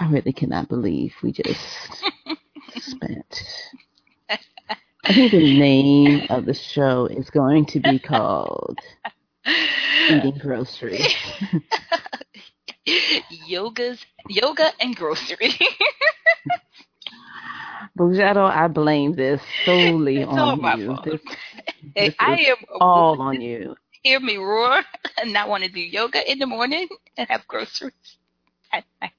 I really cannot believe we just spent. I think the name of the show is going to be called Eating Groceries. Yoga and Groceries. Boughetto, I blame this solely on you. This is all on you. Hear me roar and not want to do yoga in the morning and have groceries at night.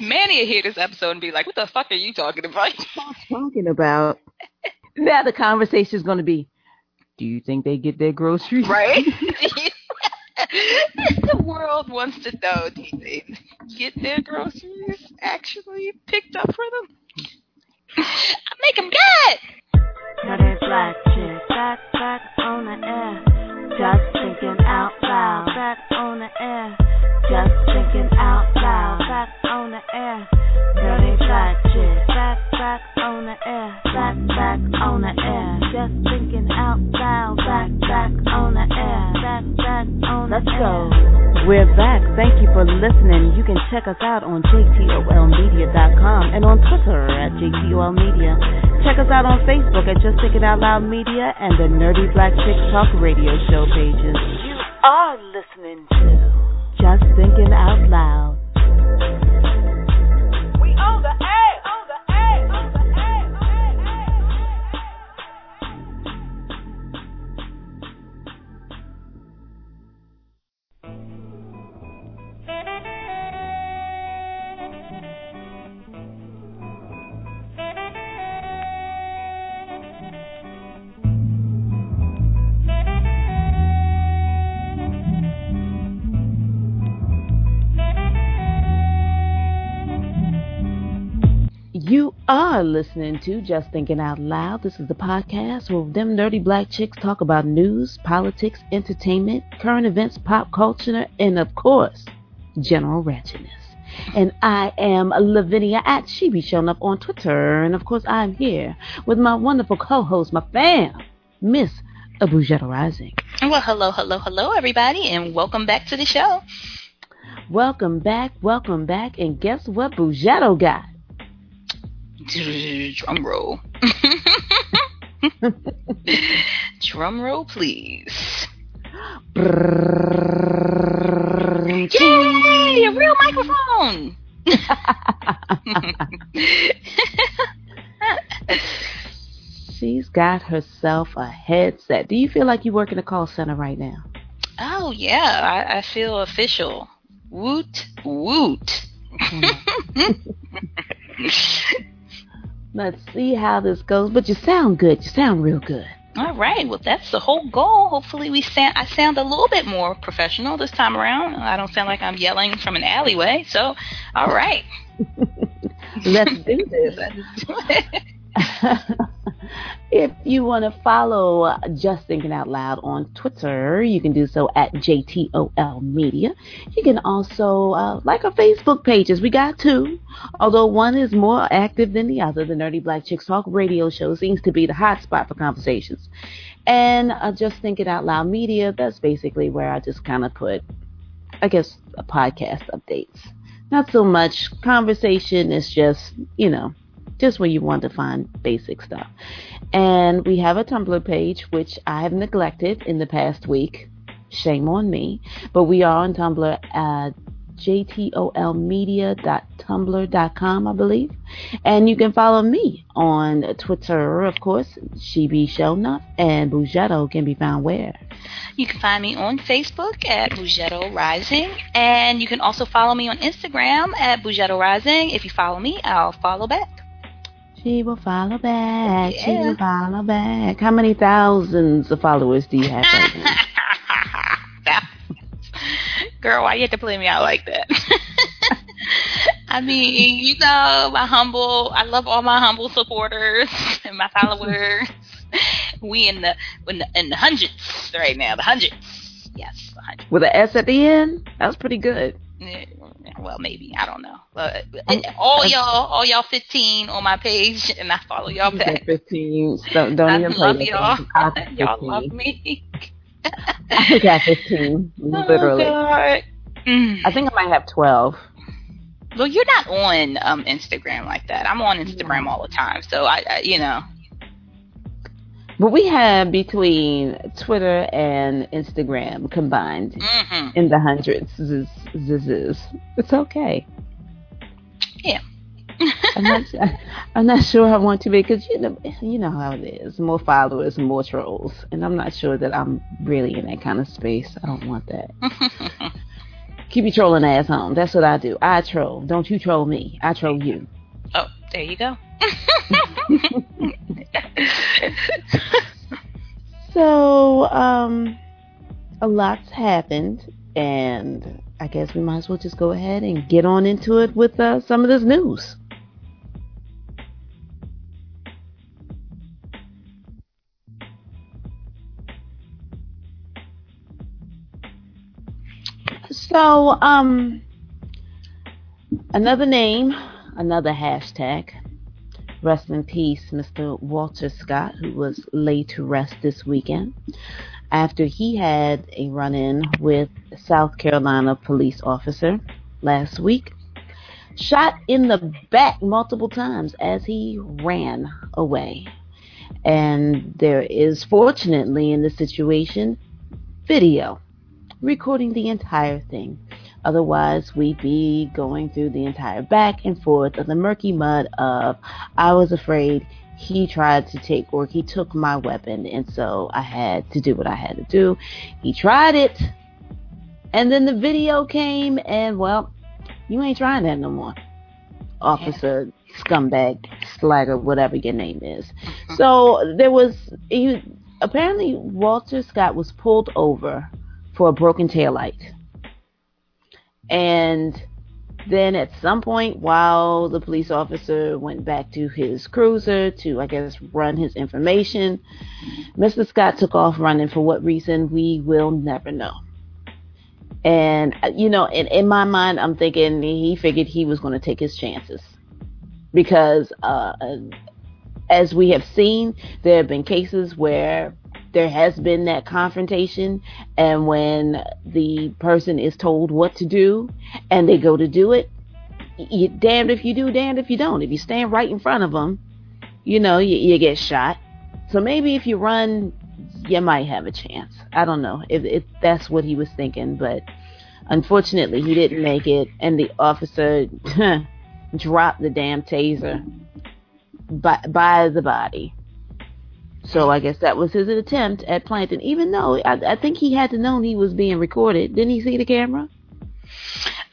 Manny will hear this episode and be like, what the fuck are you talking about? What are you talking about? Now the conversation is going to be, do you think they get their groceries? Right? The world wants to know, do they get their groceries actually picked up for them? I make them good! Nerdy Black Chick, back on the air. Just thinking out loud, back on the air. Just thinking out loud, back on the air. Nerdy Black Chick, back on the air. Back on the air. Just thinking out loud, back on the air. Back on the air. Let's go. We're back. Thank you for listening. You can check us out on JTOLmedia.com and on Twitter at JTOLmedia. Check us out on Facebook at Just Thinking Out Loud Media and the Nerdy Black Chick Talk Radio Show pages. You are listening to Just Thinking Out Loud. We own the A! Own the A! Own the A! You are listening to Just Thinking Out Loud. This is the podcast where them nerdy black chicks talk about news, politics, entertainment, current events, pop culture, and of course, general ratchetness. And I am Lavinia at shebeshonuff on Twitter. And of course, I'm here with my wonderful co-host, my fam, Miss Boughetto Rising. Well, hello, everybody, and welcome back to the show. Welcome back. And guess what Boughetto got? Drum roll. Drum roll, please. Yay! A real microphone! She's got herself a headset. Do you feel like you work in a call center right now? Oh, yeah. I feel official. Woot, woot. Let's see how this goes, but you sound good. You sound real good. All right. Well, that's the whole goal. Hopefully, I sound a little bit more professional this time around. I don't sound like I'm yelling from an alleyway. So, all right. Let's do this. Let's do it. If you want to follow Just Thinking Out Loud on Twitter, you can do so at JTOLmedia. You can also like our Facebook pages. We got two, although one is more active than the other. The Nerdy Black Chicks Talk radio show seems to be the hot spot for conversations. And Just Thinking Out Loud Media, that's basically where I just kind of put, I guess, a podcast updates. Not so much conversation, it's just, you know, just where you want to find basic stuff. And we have a Tumblr page, which I have neglected in the past week. Shame on me. But we are on Tumblr at jtolmedia.tumblr.com, I believe. And you can follow me on Twitter, of course, shebeshonuff, and Boughetto can be found where? You can find me on Facebook at Boughetto Rising, and you can also follow me on Instagram at Boughetto Rising. If you follow me, I'll follow back. She will follow back. Yeah. She will follow back. How many thousands of followers do you have right now? Girl, why you have to play me out like that? I mean, you know, I love all my humble supporters and my followers. We in the hundreds right now. The hundreds. Yes, the hundreds. With an S at the end? That was pretty good. Yeah. Well, maybe. I don't know. But all y'all 15 on my page, and I follow y'all back. 15. Don't even play with y'all. Y'all love me. I got 15, literally. Oh, God. I think I might have 12. Well, you're not on Instagram like that. I'm on Instagram all the time, so I you know. But we have between Twitter and Instagram combined in the hundreds. It's okay. Yeah. I'm not sure I want to be, because you know how it is. More followers, more trolls, and I'm not sure that I'm really in that kind of space. I don't want that. Keep your trolling ass home. That's what I do. I troll. Don't you troll me. I troll you. Oh, there you go. So, a lot's happened, and I guess we might as well just go ahead and get on into it with some of this news. So, another name, another hashtag. Rest in peace, Mr. Walter Scott, who was laid to rest this weekend after he had a run-in with a South Carolina police officer last week, shot in the back multiple times as he ran away. And there is, fortunately, in this situation, video recording the entire thing. Otherwise, we'd be going through the entire back and forth of the murky mud of, I was afraid he tried to take, or he took my weapon, and so I had to do what I had to do. He tried it, and then the video came, and, well, you ain't trying that no more. Officer, scumbag, Slager, whatever your name is. So there was, apparently Walter Scott was pulled over for a broken taillight. And then at some point, while the police officer went back to his cruiser to, I guess, run his information, Mr. Scott took off running. For what reason, we will never know. And, you know, in my mind, I'm thinking he figured he was going to take his chances. Because as we have seen, there have been cases where there has been that confrontation, and when the person is told what to do and they go to do it, you're damned if you do, damned if you don't. If you stand right in front of them, you know, you get shot. So maybe if you run, you might have a chance. I don't know if that's what he was thinking, but unfortunately he didn't make it, and the officer dropped the damn taser by the body. So I guess that was his attempt at planting. Even though I think he had to know he was being recorded. Didn't he see the camera?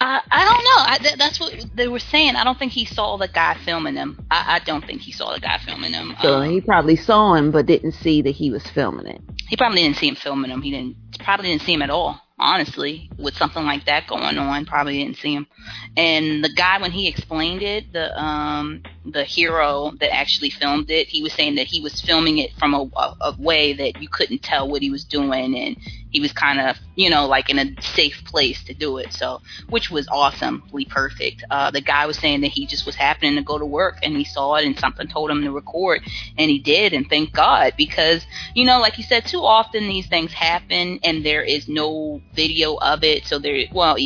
I don't know. That's what they were saying. I don't think he saw the guy filming him. I don't think he saw the guy filming him. So he probably saw him, but didn't see that he was filming it. He probably didn't see him filming him. He probably didn't see him at all. Honestly, with something like that going on, probably didn't see him. And the guy, when he explained it, the hero that actually filmed it, he was saying that he was filming it from a way that you couldn't tell what he was doing, and he was kind of, you know, like in a safe place to do it. So, which was awesomely perfect. The guy was saying that he just was happening to go to work, and he saw it, and something told him to record, and he did, and thank God, because, you know, like you said, too often these things happen, and there is no video of it. So there, well,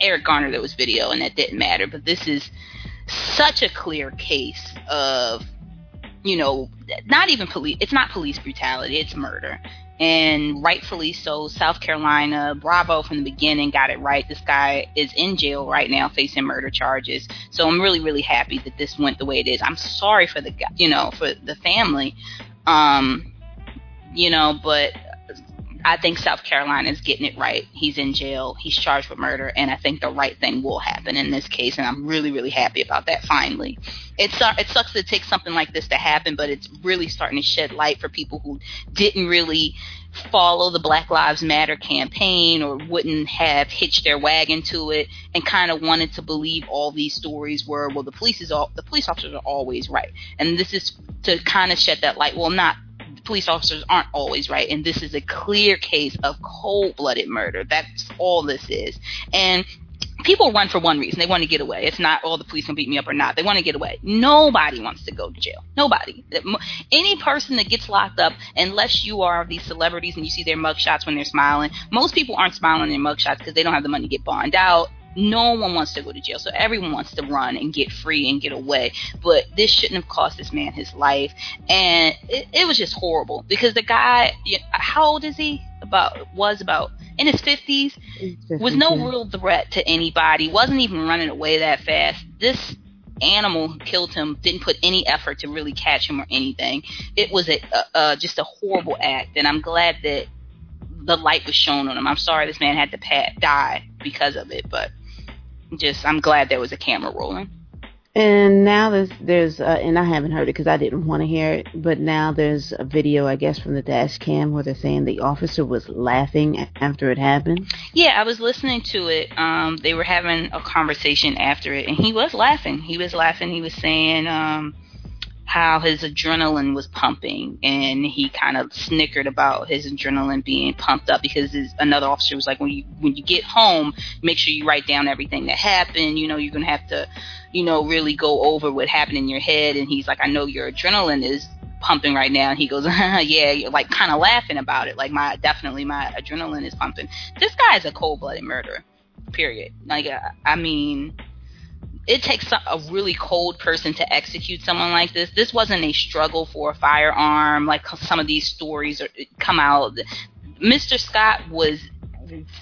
Eric Garner, there was video, and that didn't matter, but this is such a clear case of, you know, not even police, it's not police brutality, it's murder. And rightfully so. South Carolina, bravo from the beginning, got it right. This guy is in jail right now facing murder charges. So I'm really, really happy that this went the way it is. I'm sorry for the, you know, for the family, you know, but I think South Carolina is getting it right. He's in jail. He's charged with murder. And I think the right thing will happen in this case. And I'm really, really happy about that finally. It sucks that it takes something like this to happen, but it's really starting to shed light for people who didn't really follow the Black Lives Matter campaign or wouldn't have hitched their wagon to it and kind of wanted to believe all these stories were, well, the police officers are always right. And this is to kind of shed that light. Well, not police officers aren't always right, and this is a clear case of cold-blooded murder. That's all this is. And people run for one reason. They want to get away. It's not, oh, the police can beat me up or not. They want to get away. Nobody wants to go to jail. Nobody. Any person that gets locked up, unless you are these celebrities and you see their mugshots when they're smiling, most people aren't smiling in their mugshots because they don't have the money to get bond out. No one wants to go to jail, so everyone wants to run and get free and get away. But this shouldn't have cost this man his life, and it was just horrible because the guy, how old is he? Was about in his 50s, was no real threat to anybody, wasn't even running away that fast. This animal who killed him didn't put any effort to really catch him or anything. It was just a horrible act, and I'm glad that the light was shown on him. I'm sorry this man had to die because of it, but I'm glad there was a camera rolling. And now there's and I haven't heard it because I didn't want to hear it, but now there's a video, I guess, from the dash cam where they're saying the officer was laughing after it happened. Yeah, I was listening to it. They were having a conversation after it, and he was laughing. He was saying how his adrenaline was pumping, and he kind of snickered about his adrenaline being pumped up because another officer was like, when you get home, make sure you write down everything that happened. You're going to have to, really go over what happened in your head. And he's like, I know your adrenaline is pumping right now. And he goes, yeah, like kind of laughing about it. Like my adrenaline is pumping. This guy is a cold-blooded murderer, period. Like, I mean, it takes a really cold person to execute someone like this. This wasn't a struggle for a firearm, like some of these stories come out. Mr. Scott was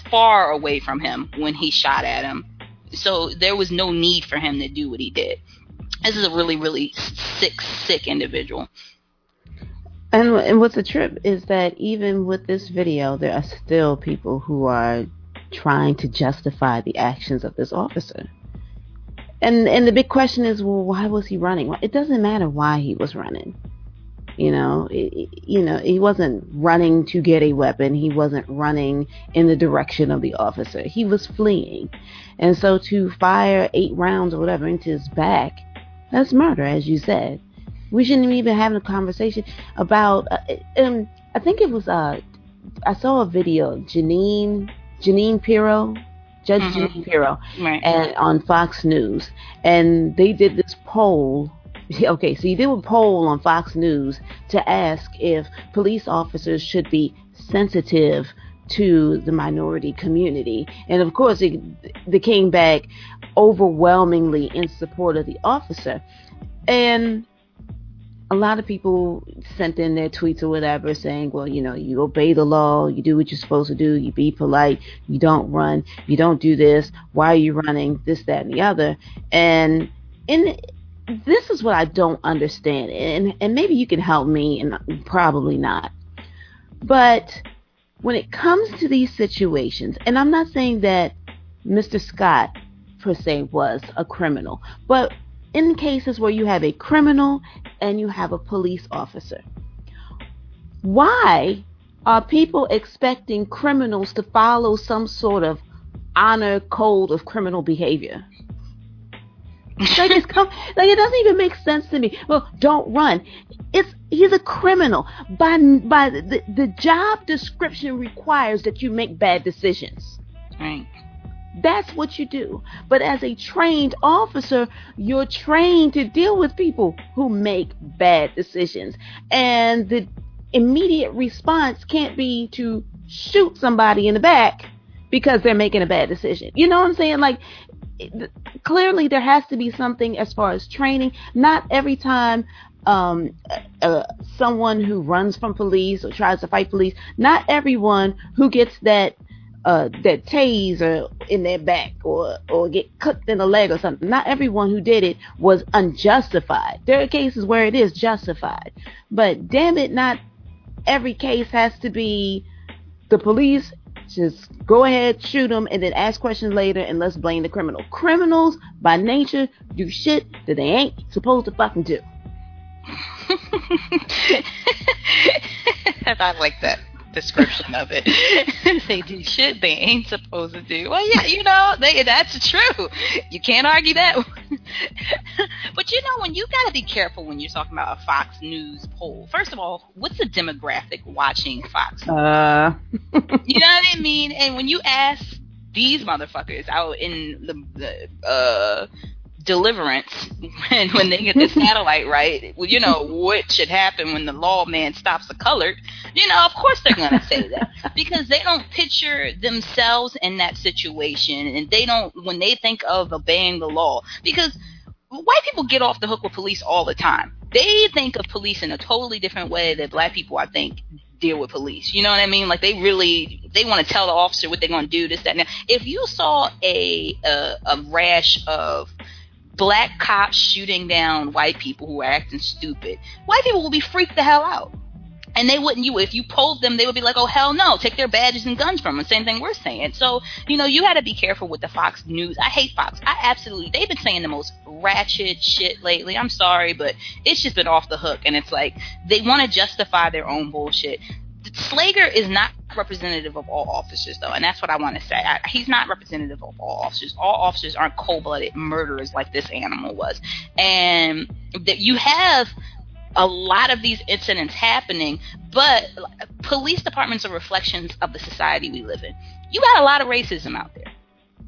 far away from him when he shot at him, so there was no need for him to do what he did. This is a really, really sick individual. And what's the trip is that even with this video, there are still people who are trying to justify the actions of this officer. And the big question is, well, why was he running? It doesn't matter why he was running. He wasn't running to get a weapon. He wasn't running in the direction of the officer. He was fleeing. And so to fire 8 rounds or whatever into his back, that's murder, as you said. We shouldn't even have a conversation about, I think it was, I saw a video, Jeanine Pirro. Judge Jeanine Pirro, right. And on Fox News, and they did this poll. Okay, so you did a poll on Fox News to ask if police officers should be sensitive to the minority community, and of course, they came back overwhelmingly in support of the officer, and a lot of people sent in their tweets or whatever saying, well, you obey the law, you do what you're supposed to do, you be polite, you don't run, you don't do this, why are you running, this, that, and the other. And this is what I don't understand, and maybe you can help me, and probably not. But when it comes to these situations, and I'm not saying that Mr. Scott, per se, was a criminal, but in cases where you have a criminal and you have a police officer, why are people expecting criminals to follow some sort of honor code of criminal behavior? It doesn't even make sense to me. Well, don't run. He's a criminal. By the job description requires that you make bad decisions. Right. That's what you do. But as a trained officer, you're trained to deal with people who make bad decisions. And the immediate response can't be to shoot somebody in the back because they're making a bad decision. You know what I'm saying? Like, clearly there has to be something as far as training. Not every time someone who runs from police or tries to fight police, not everyone who gets that taser in their back or get cooked in the leg or something. Not everyone who did it was unjustified. There are cases where it is justified. But damn it, not every case has to be the police. Just go ahead, shoot them, and then ask questions later, and let's blame the criminal. Criminals, by nature, do shit that they ain't supposed to fucking do. I like that description of it. They do shit they ain't supposed to do. Well, yeah, that's true. You can't argue that. But when you got to be careful when you're talking about a Fox News poll. First of all, what's the demographic watching Fox News? You know what I mean? And when you ask these motherfuckers out in the deliverance when they get the satellite right, you know, what should happen when the lawman stops a colored, you know, of course they're going to say that, because they don't picture themselves in that situation, and they don't, when they think of obeying the law, because white people get off the hook with police all the time. They think of police in a totally different way that black people, I think, deal with police. You know what I mean? Like, they want to tell the officer what they're going to do, this, that, and that. If you saw a rash of black cops shooting down white people who are acting stupid, white people will be freaked the hell out. And they wouldn't, if you polled them, they would be like, oh, hell no, take their badges and guns from them. Same thing we're saying. So, you know, you got to be careful with the Fox News. I hate Fox. I absolutely, they've been saying the most ratchet shit lately. I'm sorry, but it's just been off the hook. And it's like, they want to justify their own bullshit. Slager is not representative of all officers, though, and that's what I want to say. He's not representative of all officers. All officers aren't cold-blooded murderers like this animal was. And that you have a lot of these incidents happening, but police departments are reflections of the society we live in. You got a lot of racism out there,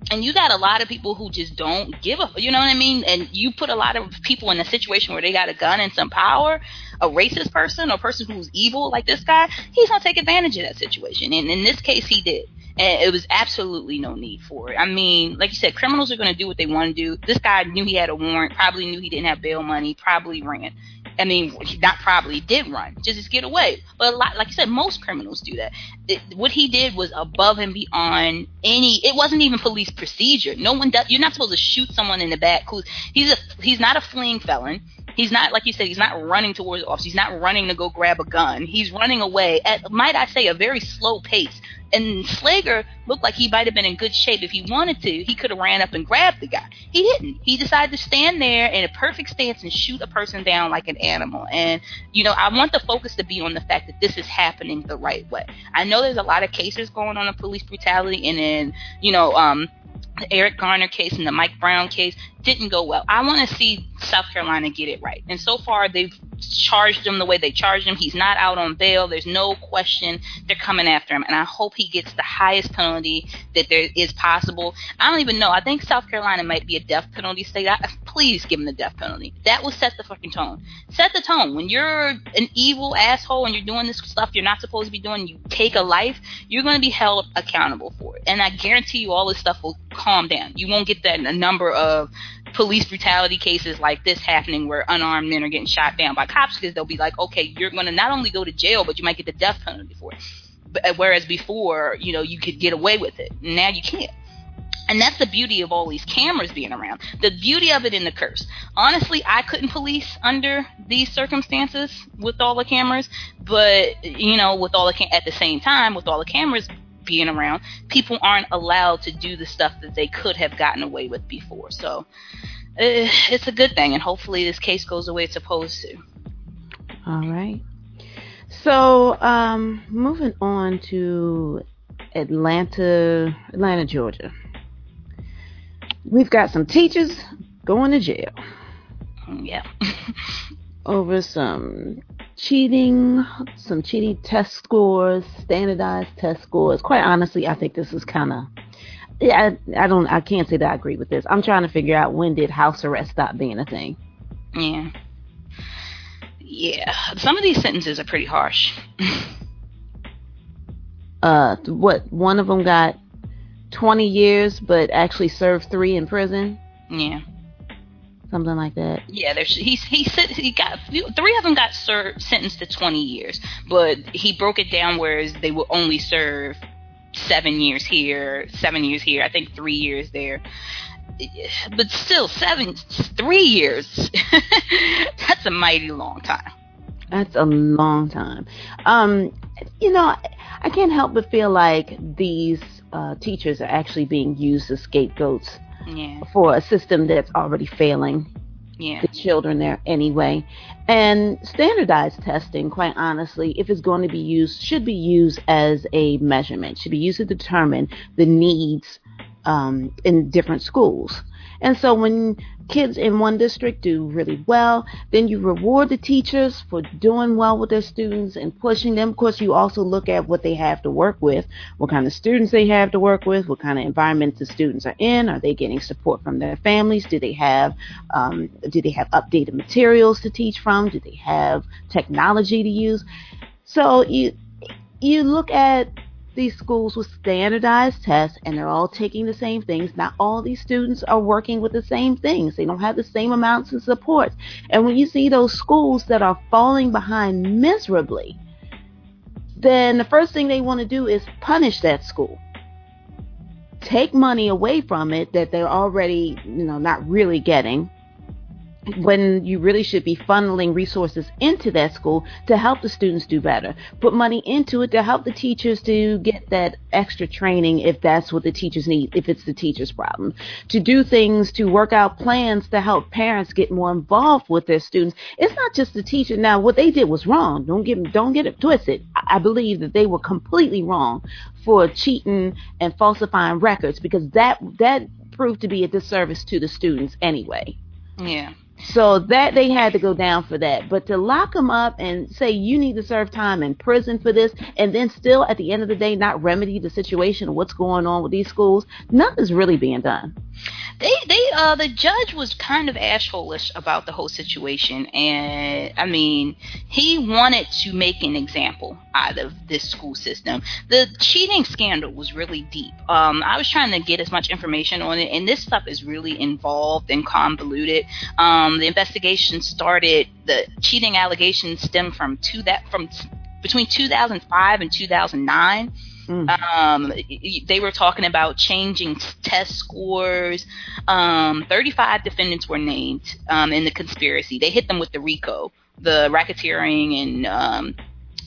and you got a lot of people who just don't give a, you know what I mean? And you put a lot of people in a situation where they got a gun and some power, a racist person or a person who's evil like this guy, he's going to take advantage of that situation. And in this case, he did. And it was absolutely no need for it. I mean, like you said, criminals are going to do what they want to do. This guy knew he had a warrant, probably knew he didn't have bail money, probably ran. I mean, not probably, did run, just get away. But a lot, like you said, most criminals do that. What he did was above and beyond any. It wasn't even police procedure. No one does. You're not supposed to shoot someone in the back. He's not a fleeing felon. He's not, like you said, he's not running towards the office. He's not running to go grab a gun. He's running away at, might I say, a very slow pace. And Slager looked like he might have been in good shape if he wanted to. He could have ran up and grabbed the guy. He didn't. He decided to stand there in a perfect stance and shoot a person down like an animal. And, you know, I want the focus to be on the fact that this is happening the right way. I know there's a lot of cases going on of police brutality, and then, you know, the Eric Garner case and the Mike Brown case didn't go well. I want to see South Carolina get it right. And so far, they've charged him the way they charged him. He's not out on bail. There's no question they're coming after him. And I hope he gets the highest penalty that there is possible. I don't even know. I think South Carolina might be a death penalty state. Please give him the death penalty. That will set the fucking tone. Set the tone. When you're an evil asshole and you're doing this stuff you're not supposed to be doing, you take a life, you're going to be held accountable for it. And I guarantee you all this stuff will calm down. You won't get that in a number of police brutality cases like this happening where unarmed men are getting shot down by cops, because they'll be like, okay, you're going to not only go to jail, but you might get the death penalty for it. But, whereas before, you know, you could get away with it. Now you can't. And that's the beauty of all these cameras being around. The beauty of it and the curse. Honestly, I couldn't police under these circumstances with all the cameras, but, you know, with all the at the same time, with all the cameras being around, people aren't allowed to do the stuff that they could have gotten away with before. So it's a good thing, and hopefully this case goes the way it's supposed to. All right. So moving on to Atlanta, Georgia. We've got some teachers going to jail. Yeah. Over some cheating test scores, standardized test scores. Quite honestly, I think this is kind of, yeah, I can't say that I agree with this. I'm trying to figure out, when did house arrest stop being a thing? Yeah. Yeah. Some of these sentences are pretty harsh. One of them got 20 years, but actually served 3 in prison? Yeah. Something like that. Yeah, three of them got sentenced to 20 years, but he broke it down whereas they would only serve 7 years here, 7 years here, I think 3 years there. But still, 3 years. That's a mighty long time. That's a long time. You know, I can't help but feel like these teachers are actually being used as scapegoats. Yeah. For a system that's already failing, yeah, the children there anyway. And standardized testing, quite honestly, if it's going to be used, should be used as a measurement, should be used to determine the needs in different schools. And so when kids in one district do really well, then you reward the teachers for doing well with their students and pushing them. Of course, you also look at what they have to work with, what kind of students they have to work with, what kind of environment the students are in. Are they getting support from their families? Do they have updated materials to teach from? Do they have technology to use? So you look at these schools with standardized tests, and they're all taking the same things. Not all these students are working with the same things. They don't have the same amounts of support. And when you see those schools that are falling behind miserably, then the first thing they want to do is punish that school. Take money away from it that they're already, not really getting, when you really should be funneling resources into that school to help the students do better. Put money into it to help the teachers to get that extra training if that's what the teachers need, if it's the teacher's problem. To do things, to work out plans to help parents get more involved with their students. It's not just the teacher. Now, what they did was wrong. Don't get it twisted. I believe that they were completely wrong for cheating and falsifying records, because that proved to be a disservice to the students anyway. Yeah. So that they had to go down for that. But to lock them up and say you need to serve time in prison for this, and then still at the end of the day not remedy the situation of what's going on with these schools, nothing's really being done. They the judge was kind of asshole-ish about the whole situation, and I mean he wanted to make an example out of this school system. The cheating scandal was really deep. I was trying to get as much information on it, and this stuff is really involved and convoluted. The investigation started. The cheating allegations stem from between 2005 and 2009. They were talking about changing test scores. 35 defendants were named in the conspiracy. They hit them with the RICO, the racketeering, and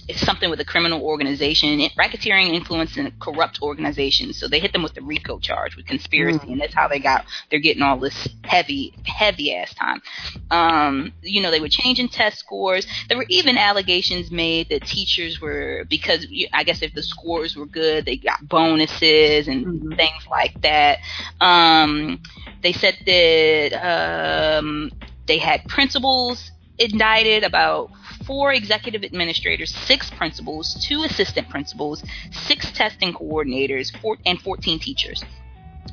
it's something with a criminal organization, racketeering, influence, and corrupt organizations. So they hit them with the RICO charge with conspiracy, and that's how they're getting all this heavy ass time. They were changing test scores. There were even allegations made that teachers were, because I guess if the scores were good, they got bonuses and things like that. They said that they had principals indicted, about 4 executive administrators, 6 principals, 2 assistant principals, 6 testing coordinators, and 14 teachers.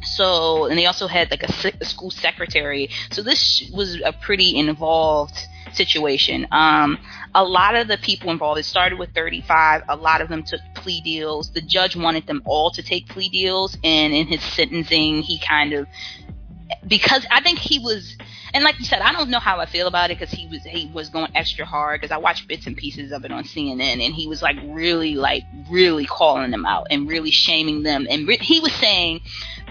So, and they also had like a school secretary. So this was a pretty involved situation. A lot of the people involved, it started with 35. A lot of them took plea deals. The judge wanted them all to take plea deals, and in his sentencing, he kind of, because I think he was, and like you said, I don't know how I feel about it, because he was going extra hard, because I watched bits and pieces of it on CNN, and he was really calling them out and really shaming them, and he was saying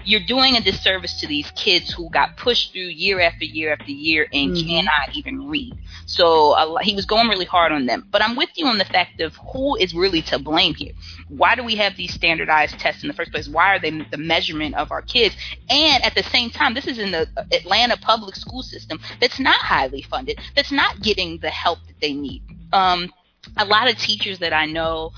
you're doing a disservice to these kids who got pushed through year after year after year and cannot even read. So he was going really hard on them. But I'm with you on the fact of who is really to blame here. Why do we have these standardized tests in the first place? Why are they the measurement of our kids? And at the same time, this is in the Atlanta public school system that's not highly funded, that's not getting the help that they need. A lot of teachers that I know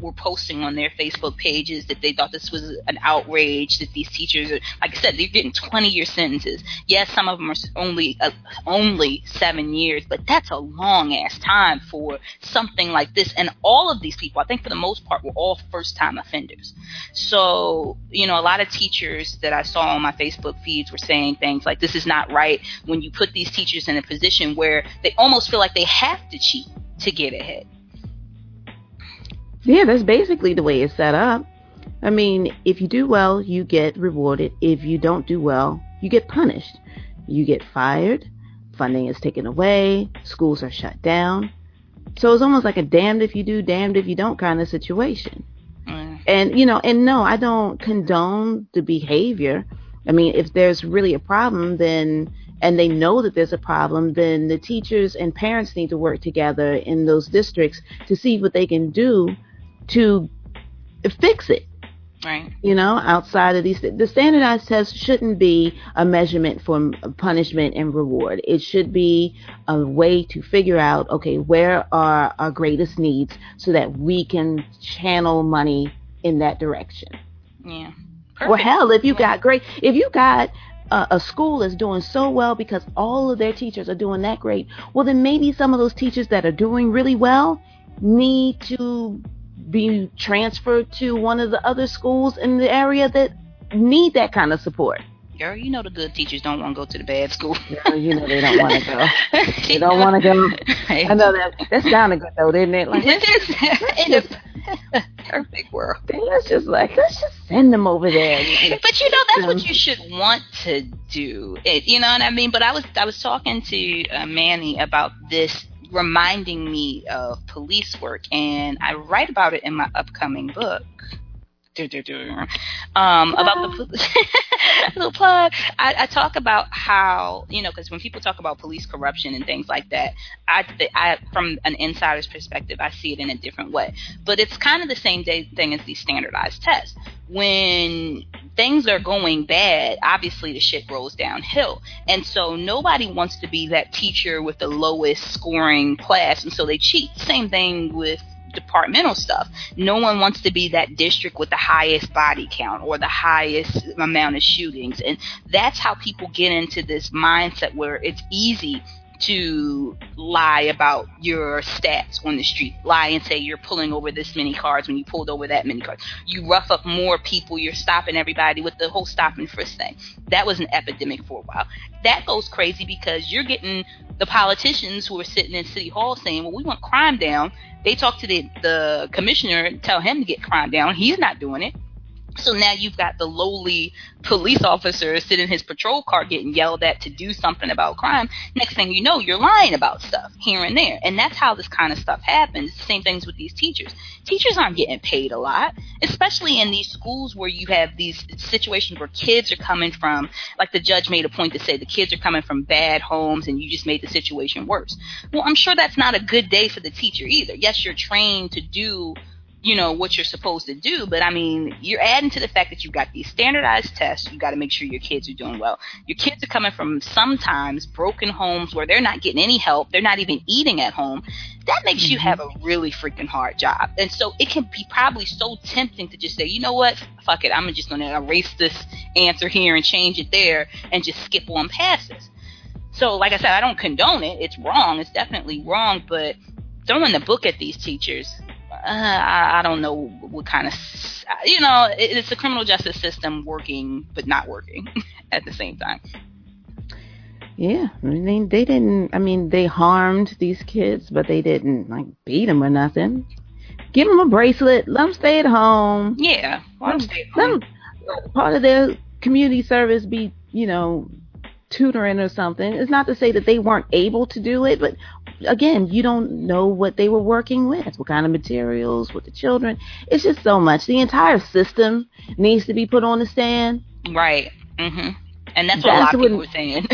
were posting on their Facebook pages that they thought this was an outrage, that these teachers are, like I said, they're getting 20-year sentences. Yes, some of them are only 7 years, but that's a long-ass time for something like this. And all of these people, I think for the most part, were all first-time offenders. So, a lot of teachers that I saw on my Facebook feeds were saying things like, this is not right, when you put these teachers in a position where they almost feel like they have to cheat to get ahead. Yeah, that's basically the way it's set up. I mean, if you do well, you get rewarded. If you don't do well, you get punished. You get fired. Funding is taken away. Schools are shut down. So it's almost like a damned if you do, damned if you don't kind of situation. And, no, I don't condone the behavior. I mean, if there's really a problem, then, and they know that there's a problem, then the teachers and parents need to work together in those districts to see what they can do to fix it. Right. Outside of these, the standardized test shouldn't be a measurement for punishment and reward. It should be a way to figure out, okay, where are our greatest needs so that we can channel money in that direction. Yeah. Perfect. Well, hell, if you got a school is doing so well because all of their teachers are doing that great, well, then maybe some of those teachers that are doing really well need to be transferred to one of the other schools in the area that need that kind of support. Girl, you know the good teachers don't want to go to the bad school. Girl, you know they don't want to go. They don't want to go. I know that. That's sounding good, though, isn't it? Like, perfect world. Let's just send them over there. But you know, that's what you should want to do. You know what I mean? But I was talking to Manny about this, reminding me of police work, and I write about it in my upcoming book. About the little plug. I talk about how, you know, because when people talk about police corruption and things like that, I from an insider's perspective, I see it in a different way. But it's kind of the same thing as these standardized tests. When things are going bad, obviously the shit rolls downhill. And so nobody wants to be that teacher with the lowest scoring class, and so they cheat. Same thing with departmental stuff. No one wants to be that district with the highest body count or the highest amount of shootings, and that's how people get into this mindset where it's easy to lie about your stats on the street, lie and say you're pulling over this many cars when you pulled over that many cars, you rough up more people, you're stopping everybody with the whole stop and frisk thing. That was an epidemic for a while. That goes crazy because you're getting the politicians who are sitting in City Hall saying, well, we want crime down. They talk to the commissioner and tell him to get crime down. He's not doing it. So now you've got the lowly police officer sitting in his patrol car getting yelled at to do something about crime. Next thing you know, you're lying about stuff here and there. And that's how this kind of stuff happens. Same things with these teachers. Teachers aren't getting paid a lot, especially in these schools where you have these situations where kids are coming from, like the judge made a point to say the kids are coming from bad homes and you just made the situation worse. Well, I'm sure that's not a good day for the teacher either. Yes, you're trained to do, you know, what you're supposed to do, but I mean, you're adding to the fact that you've got these standardized tests. You got to make sure your kids are doing well. Your kids are coming from sometimes broken homes where they're not getting any help. They're not even eating at home. That makes you have a really freaking hard job. And so it can be probably so tempting to just say, you know what, fuck it, I'm just going to erase this answer here and change it there and just skip on past this. So like I said, I don't condone it. It's wrong. It's definitely wrong, but throwing the book at these teachers, I don't know what kind of, you know, it's the criminal justice system working but not working at the same time. Yeah, I mean, they didn't, I mean, they harmed these kids, but they didn't, like, beat them or nothing. Give them a bracelet, let them stay at home. Yeah, let them stay at home. Part of their community service be, you know, tutoring or something. It's not to say that they weren't able to do it, but again, you don't know what they were working with, what kind of materials, with the children. It's just so much. The entire system needs to be put on the stand. Right. Mm-hmm. And that's what a lot of people were saying.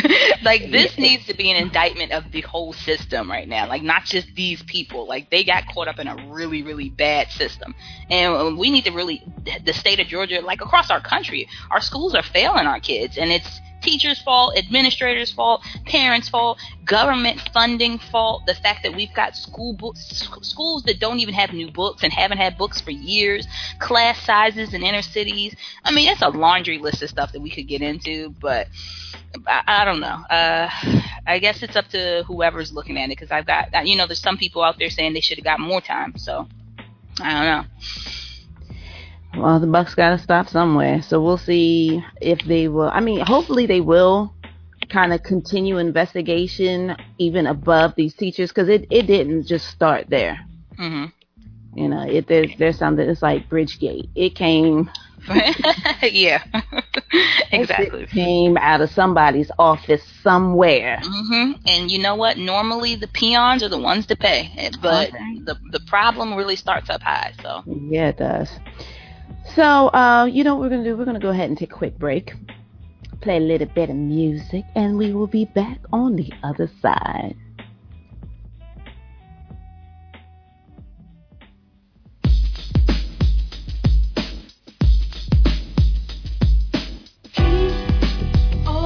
Like, this needs to be an indictment of the whole system right now. Like, not just these people. Like, they got caught up in a really, really bad system. And we need to really, the state of Georgia, like across our country, our schools are failing our kids. And it's teachers' fault, administrators' fault, parents' fault, government funding fault, the fact that we've got schools that don't even have new books and haven't had books for years, class sizes in inner cities. I mean, that's a laundry list of stuff that we could get into, but I don't know. I guess it's up to whoever's looking at it, because I've got, you know, there's some people out there saying they should have got more time, so I don't know. Well, the buck's got to stop somewhere, so we'll see if they will. I mean, hopefully they will kind of continue investigation even above these teachers, because it didn't just start there. Mm-hmm. You know, there's something. It's like Bridgegate. It came. Yeah, exactly. It came out of somebody's office somewhere. Mm-hmm. And you know what? Normally the peons are the ones to pay, but the problem really starts up high. So yeah, it does. So, you know what we're going to do? We're going to go ahead and take a quick break, play a little bit of music, and we will be back on the other side. We'll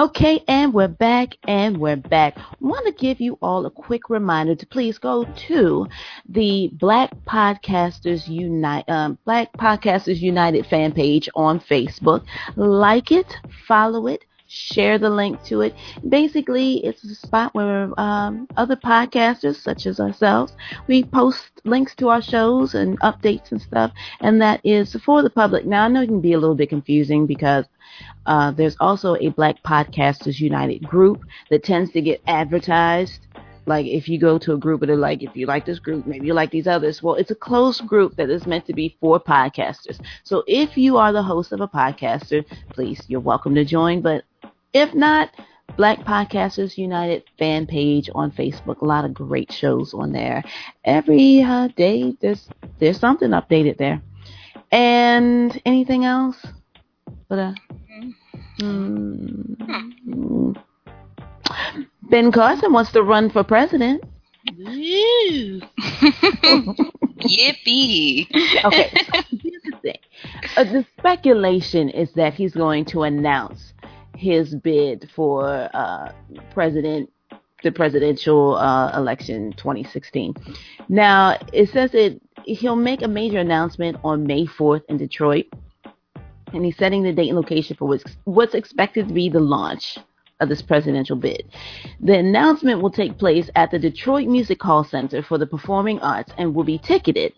Okay, and we're back, I want to give you all a quick reminder to please go to the Black Podcasters United fan page on Facebook. Like it, follow it, share the link to it. Basically, it's a spot where other podcasters, such as ourselves, we post links to our shows and updates and stuff, and that is for the public. Now, I know it can be a little bit confusing because there's also a Black Podcasters United group that tends to get advertised. Like, if you go to a group, it'll like, if you like this group, maybe you like these others. Well, it's a closed group that is meant to be for podcasters. So if you are the host of a podcaster, please, you're welcome to join. But if not, Black Podcasters United fan page on Facebook. A lot of great shows on there. Every day, there's something updated there. And anything else? Ben Carson wants to run for president. Ooh. Yippee. Okay. Here's the thing. The speculation is that he's going to announce his bid for the presidential election 2016. Now, it says he'll make a major announcement on May 4th in Detroit. And he's setting the date and location for what's expected to be the launch of this presidential bid. The announcement will take place at the Detroit Music Hall Center for the Performing Arts and will be ticketed.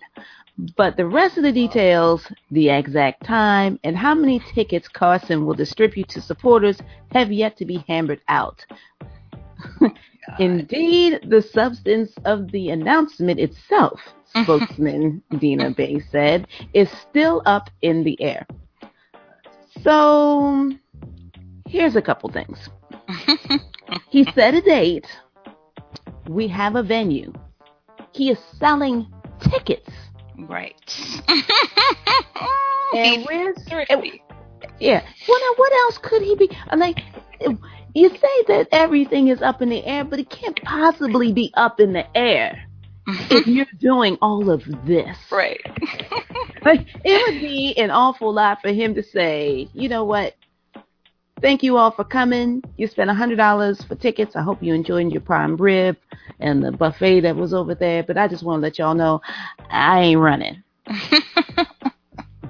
But the rest of the details, the exact time, and how many tickets Carson will distribute to supporters have yet to be hammered out. Indeed, the substance of the announcement itself, spokesman Dina Bay said, is still up in the air. So, here's a couple things. He set a date. We have a venue. He is selling tickets. Right. And where's... Yeah. Well, now, what else could he be... Like, you say that everything is up in the air, but it can't possibly be up in the air if you're doing all of this. Right. Like, it would be an awful lot for him to say, you know what? Thank you all for coming. You spent $100 for tickets. I hope you enjoyed your prime rib and the buffet that was over there. But I just want to let y'all know I ain't running.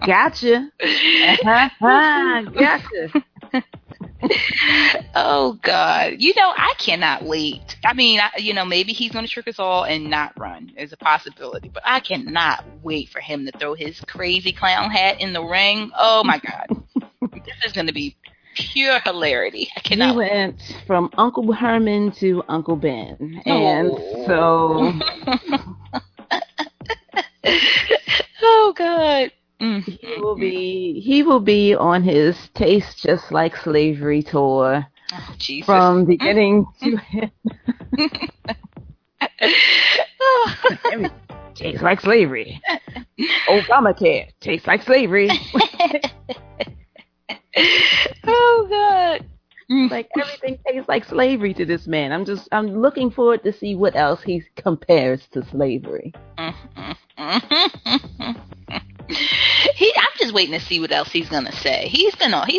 Gotcha. Gotcha. Oh, God. You know, I cannot wait. I mean, maybe he's going to trick us all and not run. It's a possibility. But I cannot wait for him to throw his crazy clown hat in the ring. Oh, my God. This is going to be pure hilarity. I cannot. We went from Uncle Herman to Uncle Ben. And Oh, God. He will be on his Taste Just Like Slavery tour from beginning to end. Tastes like slavery. Obamacare tastes like slavery. Oh God! Like everything tastes like slavery to this man. I'm looking forward to see what else he compares to slavery. I'm just waiting to see what else he's gonna say. He's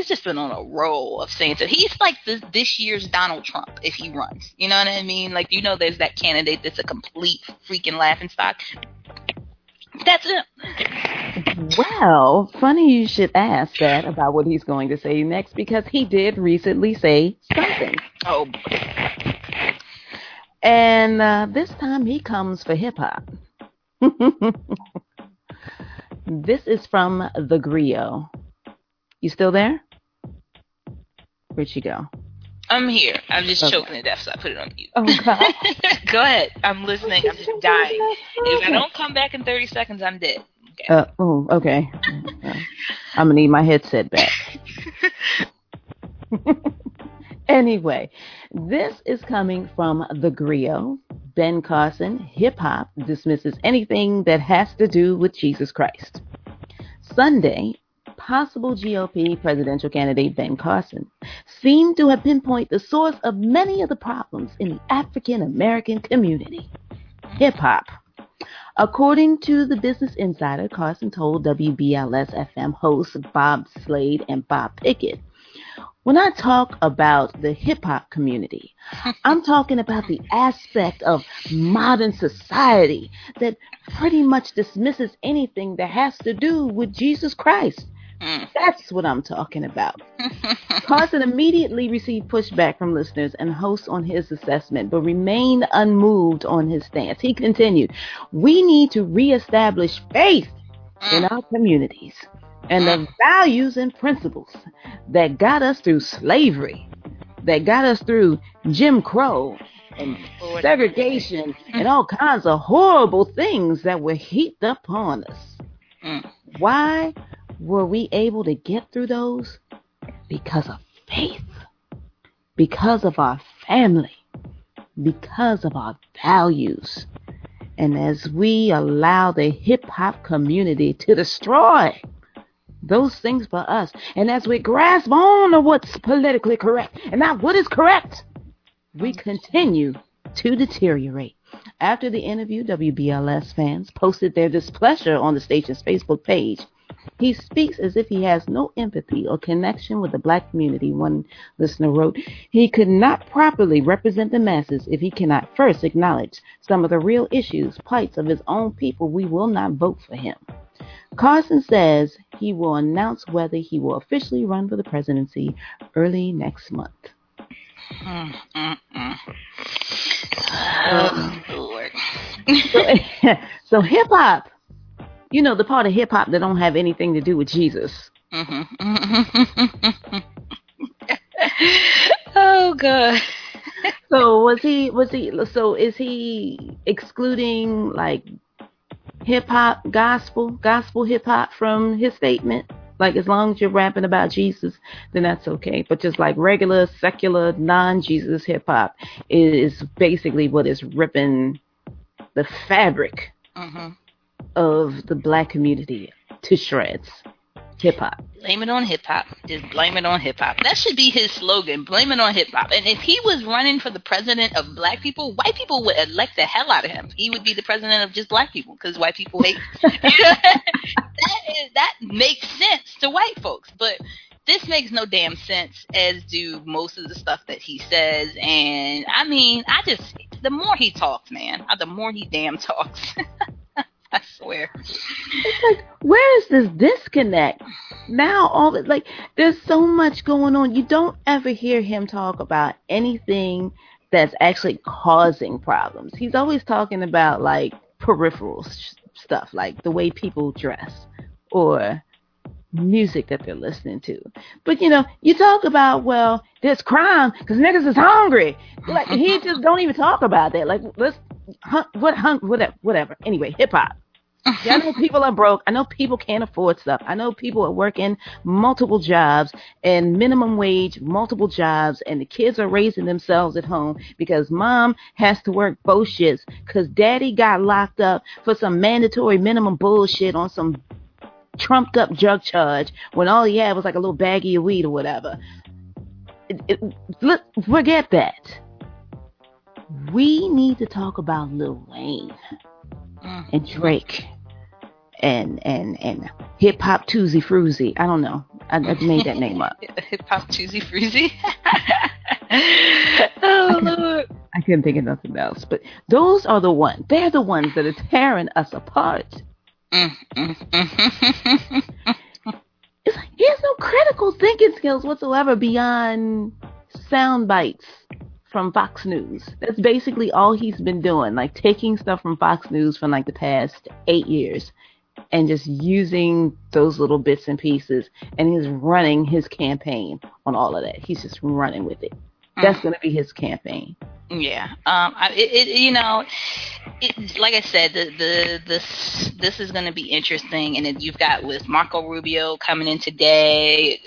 just been on a roll of saying so. He's like this year's Donald Trump if he runs. You know what I mean? Like there's that candidate that's a complete freaking laughingstock. That's it. Well, funny you should ask that about what he's going to say next, because he did recently say something. Oh. And this time he comes for hip hop. This is from The Grio. You still there? Where'd she go? I'm here. I'm just choking to death, so I put it on mute. Oh, God. Go ahead. I'm listening. I'm just dying. If I don't come back in 30 seconds, I'm dead. Okay. Okay. I'm going to need my headset back. Anyway, this is coming from The Grio. Ben Carson, hip-hop, dismisses anything that has to do with Jesus Christ. Sunday, possible GOP presidential candidate Ben Carson seemed to have pinpointed the source of many of the problems in the African-American community, hip-hop. According to the Business Insider, Carson told WBLS FM hosts Bob Slade and Bob Pickett When I talk about the hip-hop community, I'm talking about the aspect of modern society that pretty much dismisses anything that has to do with Jesus Christ. That's what I'm talking about. Carson immediately received pushback from listeners and hosts on his assessment, but remained unmoved on his stance. He continued, "We need to reestablish faith in our communities and the values and principles that got us through slavery, that got us through Jim Crow and segregation and all kinds of horrible things that were heaped upon us. Why were we able to get through those? Because of faith, because of our family, because of our values. And as we allow the hip-hop community to destroy those things for us, and as we grasp on to what's politically correct and not what is correct, we continue to deteriorate." After the interview, WBLS fans posted their displeasure on the station's Facebook page. "He speaks as if he has no empathy or connection with the black community," one listener wrote. "He could not properly represent the masses if he cannot first acknowledge some of the real issues, plights of his own people. We will not vote for him." Carson says he will announce whether he will officially run for the presidency early next month. Oh, Lord. So hip-hop. You know, the part of hip-hop that don't have anything to do with Jesus. Oh, God. So is he excluding, like, hip-hop, gospel hip-hop from his statement? Like, as long as you're rapping about Jesus, then that's okay. But just, like, regular, secular, non-Jesus hip-hop is basically what is ripping the fabric of the black community to shreds. Hip-hop. Blame it on hip-hop. Just blame it on hip-hop. That should be his slogan. Blame it on hip-hop. And if he was running for the president of black people, white people would elect the hell out of him. He would be the president of just black people, because white people hate that makes sense to white folks. But this makes no damn sense, as do most of the stuff that he says. And, I mean, the more he talks, man, the more he damn talks. I swear. It's like, where is this disconnect? Now there's so much going on. You don't ever hear him talk about anything that's actually causing problems. He's always talking about, like, peripheral stuff, like the way people dress or music that they're listening to. But, you know, you talk about, well, there's crime because niggas is hungry. Like, he just don't even talk about that. Like, whatever. Anyway, hip-hop. Yeah, I know people are broke. I know people can't afford stuff. I know people are working multiple jobs and minimum wage, multiple jobs, and the kids are raising themselves at home because mom has to work both shits because daddy got locked up for some mandatory minimum bullshit on some trumped up drug charge when all he had was like a little baggie of weed or whatever. Forget that. We need to talk about Lil Wayne and Drake and Hip Hop Toozy Fruzy. I don't know. I made that name up. Hip Hop Toozy Fruzy. Oh, Lord. I couldn't think of nothing else. But those are the ones. They're the ones that are tearing us apart. It's like he has no critical thinking skills whatsoever beyond sound bites from Fox News. That's basically all he's been doing, like taking stuff from Fox News from like the past 8 years and just using those little bits and pieces, and he's running his campaign on all of that. He's just running with it. That's going to be his campaign. Yeah. Like I said, this is going to be interesting. And you've got with Marco Rubio coming in today,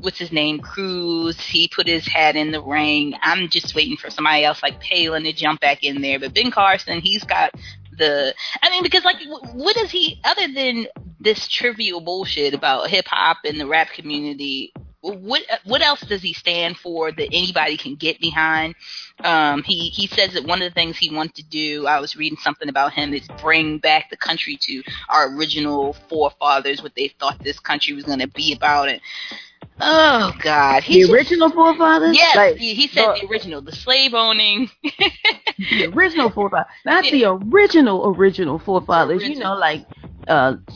what's his name, Cruz, he put his hat in the ring. I'm just waiting for somebody else like Palin to jump back in there. But Ben Carson, he's got because, like, what is he, other than this trivial bullshit about hip-hop and the rap community, what else does he stand for that anybody can get behind? He says that one of the things he wanted to do, I was reading something about him, is bring back the country to our original forefathers, what they thought this country was going to be about. And Oh, God. He's the original forefathers? Yes, like, he said the original, the slave-owning. The original forefathers. Not the original forefathers, original. You know, like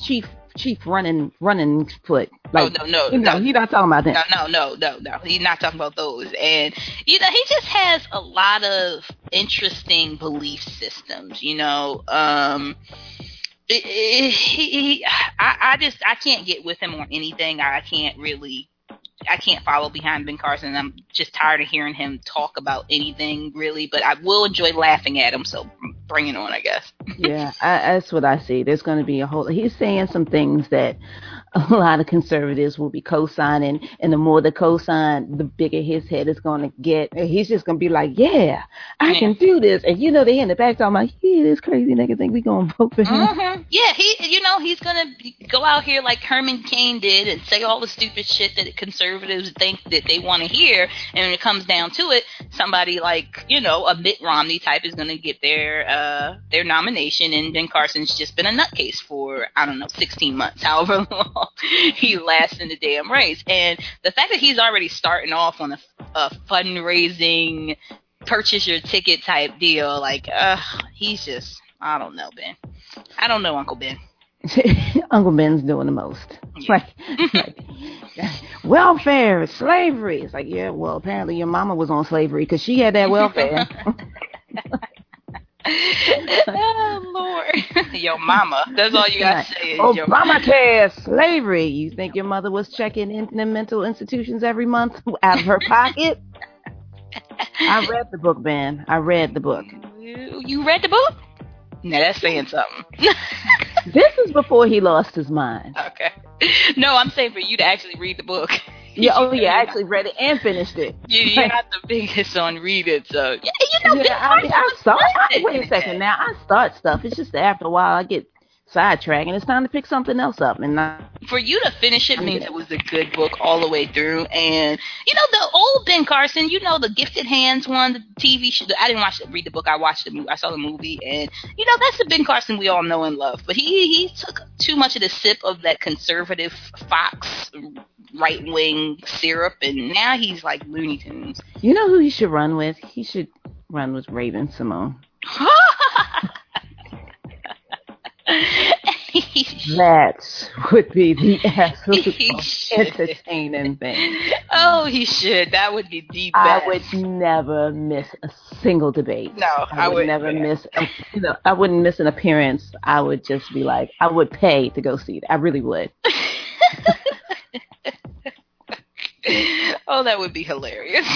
Chief running foot. Like, oh, no. He's not talking about that. No. He's not talking about those. And, you know, he just has a lot of interesting belief systems, you know. I can't get with him on anything. I can't follow behind Ben Carson. I'm just tired of hearing him talk about anything, really. But I will enjoy laughing at him, so bring it on, I guess. Yeah, that's what I see. There's going to be a whole... He's saying some things that a lot of conservatives will be co-signing, and the more they co-sign, the bigger his head is going to get. And he's just going to be like, yeah, I can do this. And, you know, they in the back talking about, yeah, this crazy nigga think we going to vote for him. Mm-hmm. Yeah, he's going to go out here like Herman Cain did and say all the stupid shit that it concerns conservatives think that they want to hear, and when it comes down to it, somebody like, you know, a Mitt Romney type is going to get their nomination, and Ben Carson's just been a nutcase for, I don't know, 16 months, however long he lasts in the damn race. And the fact that he's already starting off on a fundraising, purchase your ticket type deal, like, he's just, I don't know, Ben. I don't know, Uncle Ben. Uncle Ben's doing the most. Like welfare, slavery. It's like, yeah, well, apparently your mama was on slavery because she had that welfare. Oh, Lord. Your mama. That's all you got to say is Obamacare, slavery. You think your mother was checking into mental institutions every month out of her pocket? I read the book, Ben. I read the book. You read the book? Now that's saying something. This is before he lost his mind. Okay. No, I'm saying for you to actually read the book. Yeah, I actually read it and finished it. You're not the biggest on read it, so. Yeah, you know, wait a second now. I start stuff. It's just after a while I get sidetracked, and it's time to pick something else up. And for you to finish it means it was a good book all the way through. And, you know, the old Ben Carson, you know, the Gifted Hands one, the TV show. I didn't read the book. I watched the movie. I saw the movie. And, you know, that's the Ben Carson we all know and love. But he took too much of the sip of that conservative Fox right-wing syrup, and now he's like Looney Tunes. You know who he should run with? He should run with Raven Simone. That would be the absolute most entertaining thing. Oh, he should. That would be the best. I would never miss a single debate. No, I wouldn't miss an appearance. I would just be like, I would pay to go see it. I really would. Oh, that would be hilarious.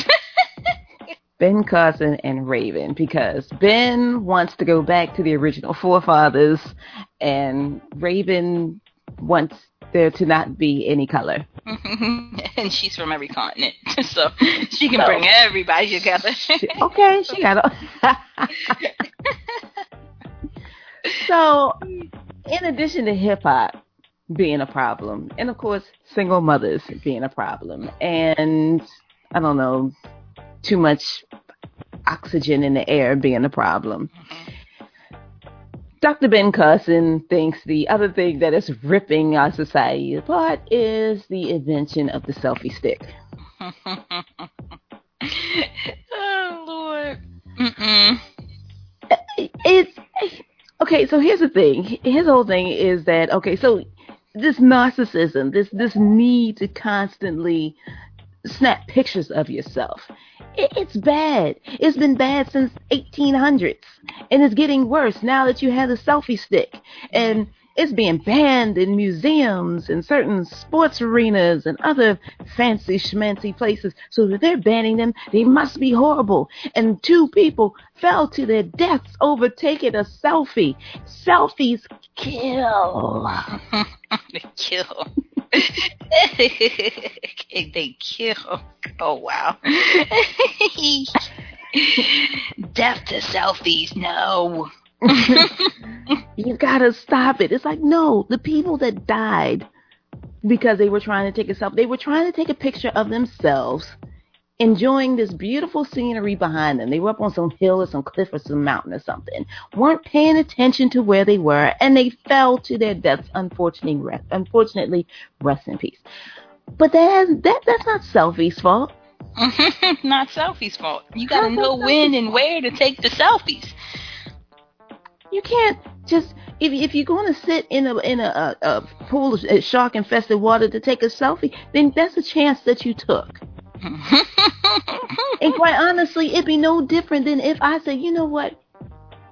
Ben Carson and Raven, because Ben wants to go back to the original forefathers, and Raven wants there to not be any color. Mm-hmm. And she's from every continent, so she can bring everybody together. Okay, she got it. So, in addition to hip-hop being a problem, and of course, single mothers being a problem, and, I don't know, too much oxygen in the air being a problem. Dr. Ben Carson thinks the other thing that is ripping our society apart is the invention of the selfie stick. Oh, Lord. Mm-mm. It's okay. So here's the thing. His whole thing is that, okay, so this narcissism, this need to constantly snap pictures of yourself. It's bad. It's been bad since 1800s, and it's getting worse now that you have a selfie stick, and it's being banned in museums and certain sports arenas and other fancy schmancy places. So if they're banning them, they must be horrible. And 2 people fell to their deaths over taking a selfie. Selfies kill. They kill. They kill. Oh, wow. Death to selfies. No. You gotta stop it. It's like, no, the people that died because they were trying to take a selfie, they were trying to take a picture of themselves enjoying this beautiful scenery behind them. They were up on some hill or some cliff or some mountain or something, weren't paying attention to where they were, and they fell to their deaths, unfortunately, rest in peace. But that's not selfie's fault. Not selfie's fault. You gotta know when and where to take the selfies. You can't just if you're going to sit in a pool of shark infested water to take a selfie, then that's a chance that you took. And quite honestly, it'd be no different than if I said, you know what,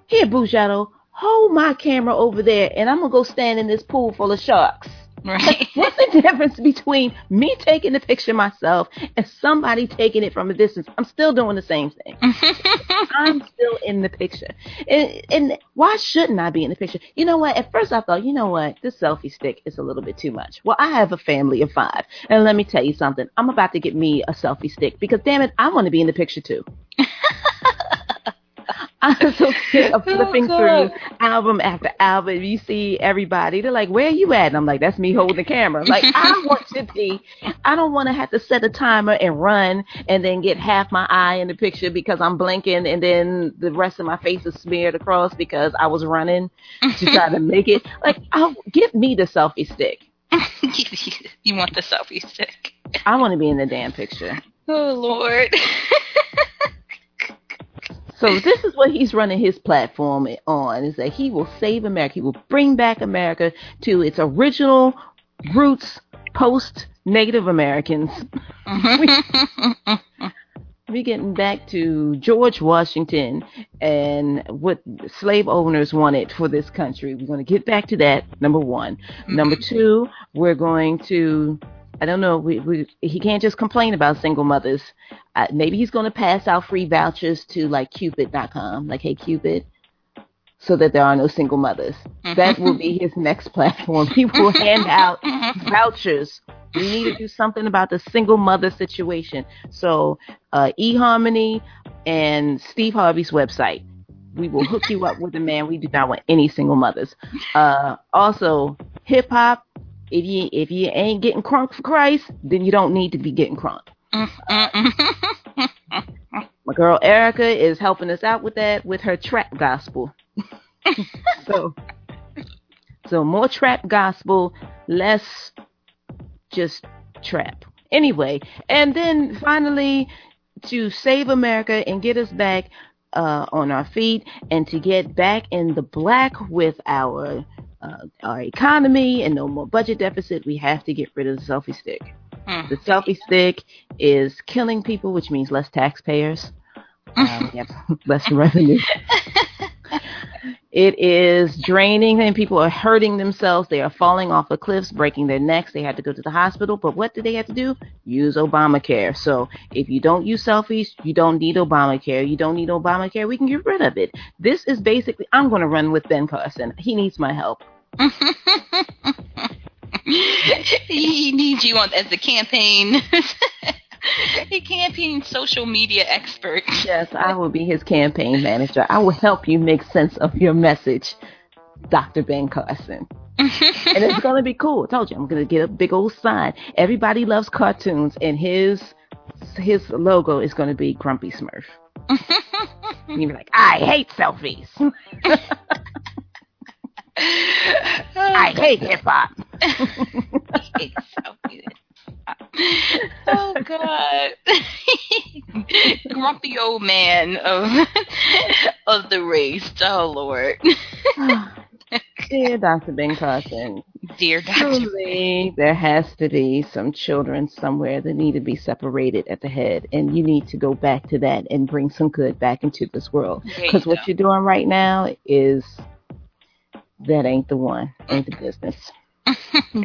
here, Boughetto, hold my camera over there, and I'm gonna go stand in this pool full of sharks. Right. What's the difference between me taking the picture myself and somebody taking it from a distance? I'm still doing the same thing. I'm still in the picture. And why shouldn't I be in the picture? You know what? At first I thought, you know what? This selfie stick is a little bit too much. Well, I have a family of 5. And let me tell you something. I'm about to get me a selfie stick because, damn it, I want to be in the picture too. I'm so sick of flipping through album after album. You see everybody. They're like, where are you at? And I'm like, that's me holding the camera. I'm like, I want to be. I don't want to have to set a timer and run and then get half my eye in the picture because I'm blinking and then the rest of my face is smeared across because I was running to try to make it. Like, give me the selfie stick. You want the selfie stick. I want to be in the damn picture. Oh, Lord. So this is what he's running his platform on, is that he will save America. He will bring back America to its original roots post-Native Americans. We're getting back to George Washington and what slave owners wanted for this country. We're going to get back to that, number one. Mm-hmm. Number two, we're going to... I don't know. He can't just complain about single mothers. Maybe he's going to pass out free vouchers to like Cupid.com, like Hey Cupid, so that there are no single mothers. That will be his next platform. He will hand out vouchers. We need to do something about the single mother situation. So eHarmony and Steve Harvey's website. We will hook you up with a man. We do not want any single mothers. Also, hip hop. If you ain't getting crunk for Christ, then you don't need to be getting crunk. My girl Erica is helping us out with that with her trap gospel. So more trap gospel, less just trap. Anyway, and then finally to save America and get us back on our feet and to get back in the black with our economy and no more budget deficit, we have to get rid of the selfie stick. The selfie stick is killing people, which means less taxpayers, less revenue. It is draining, and people are hurting themselves. They are falling off the cliffs, breaking their necks. They had to go to the hospital. But what did they have to do? Use Obamacare. So if you don't use selfies, you don't need Obamacare. You don't need Obamacare. We can get rid of it. This is basically, I'm going to run with Ben Carson. He needs my help. He needs you on as the campaign. He campaign social media expert. Yes, I will be his campaign manager. I will help you make sense of your message, Dr. Ben Carson. And it's going to be cool. I told you, I'm going to get a big old sign. Everybody loves cartoons, and his logo is going to be Grumpy Smurf. And you'll be like, I hate selfies. I hate hip-hop. I hate selfies. Oh, God. Grumpy old man of the race. Oh, Lord. Dear Dr. Ben Carson. Dear Dr. Truly, there has to be some children somewhere that need to be separated at the head, and you need to go back to that and bring some good back into this world. Because what you're doing right now is that ain't the one, ain't the business.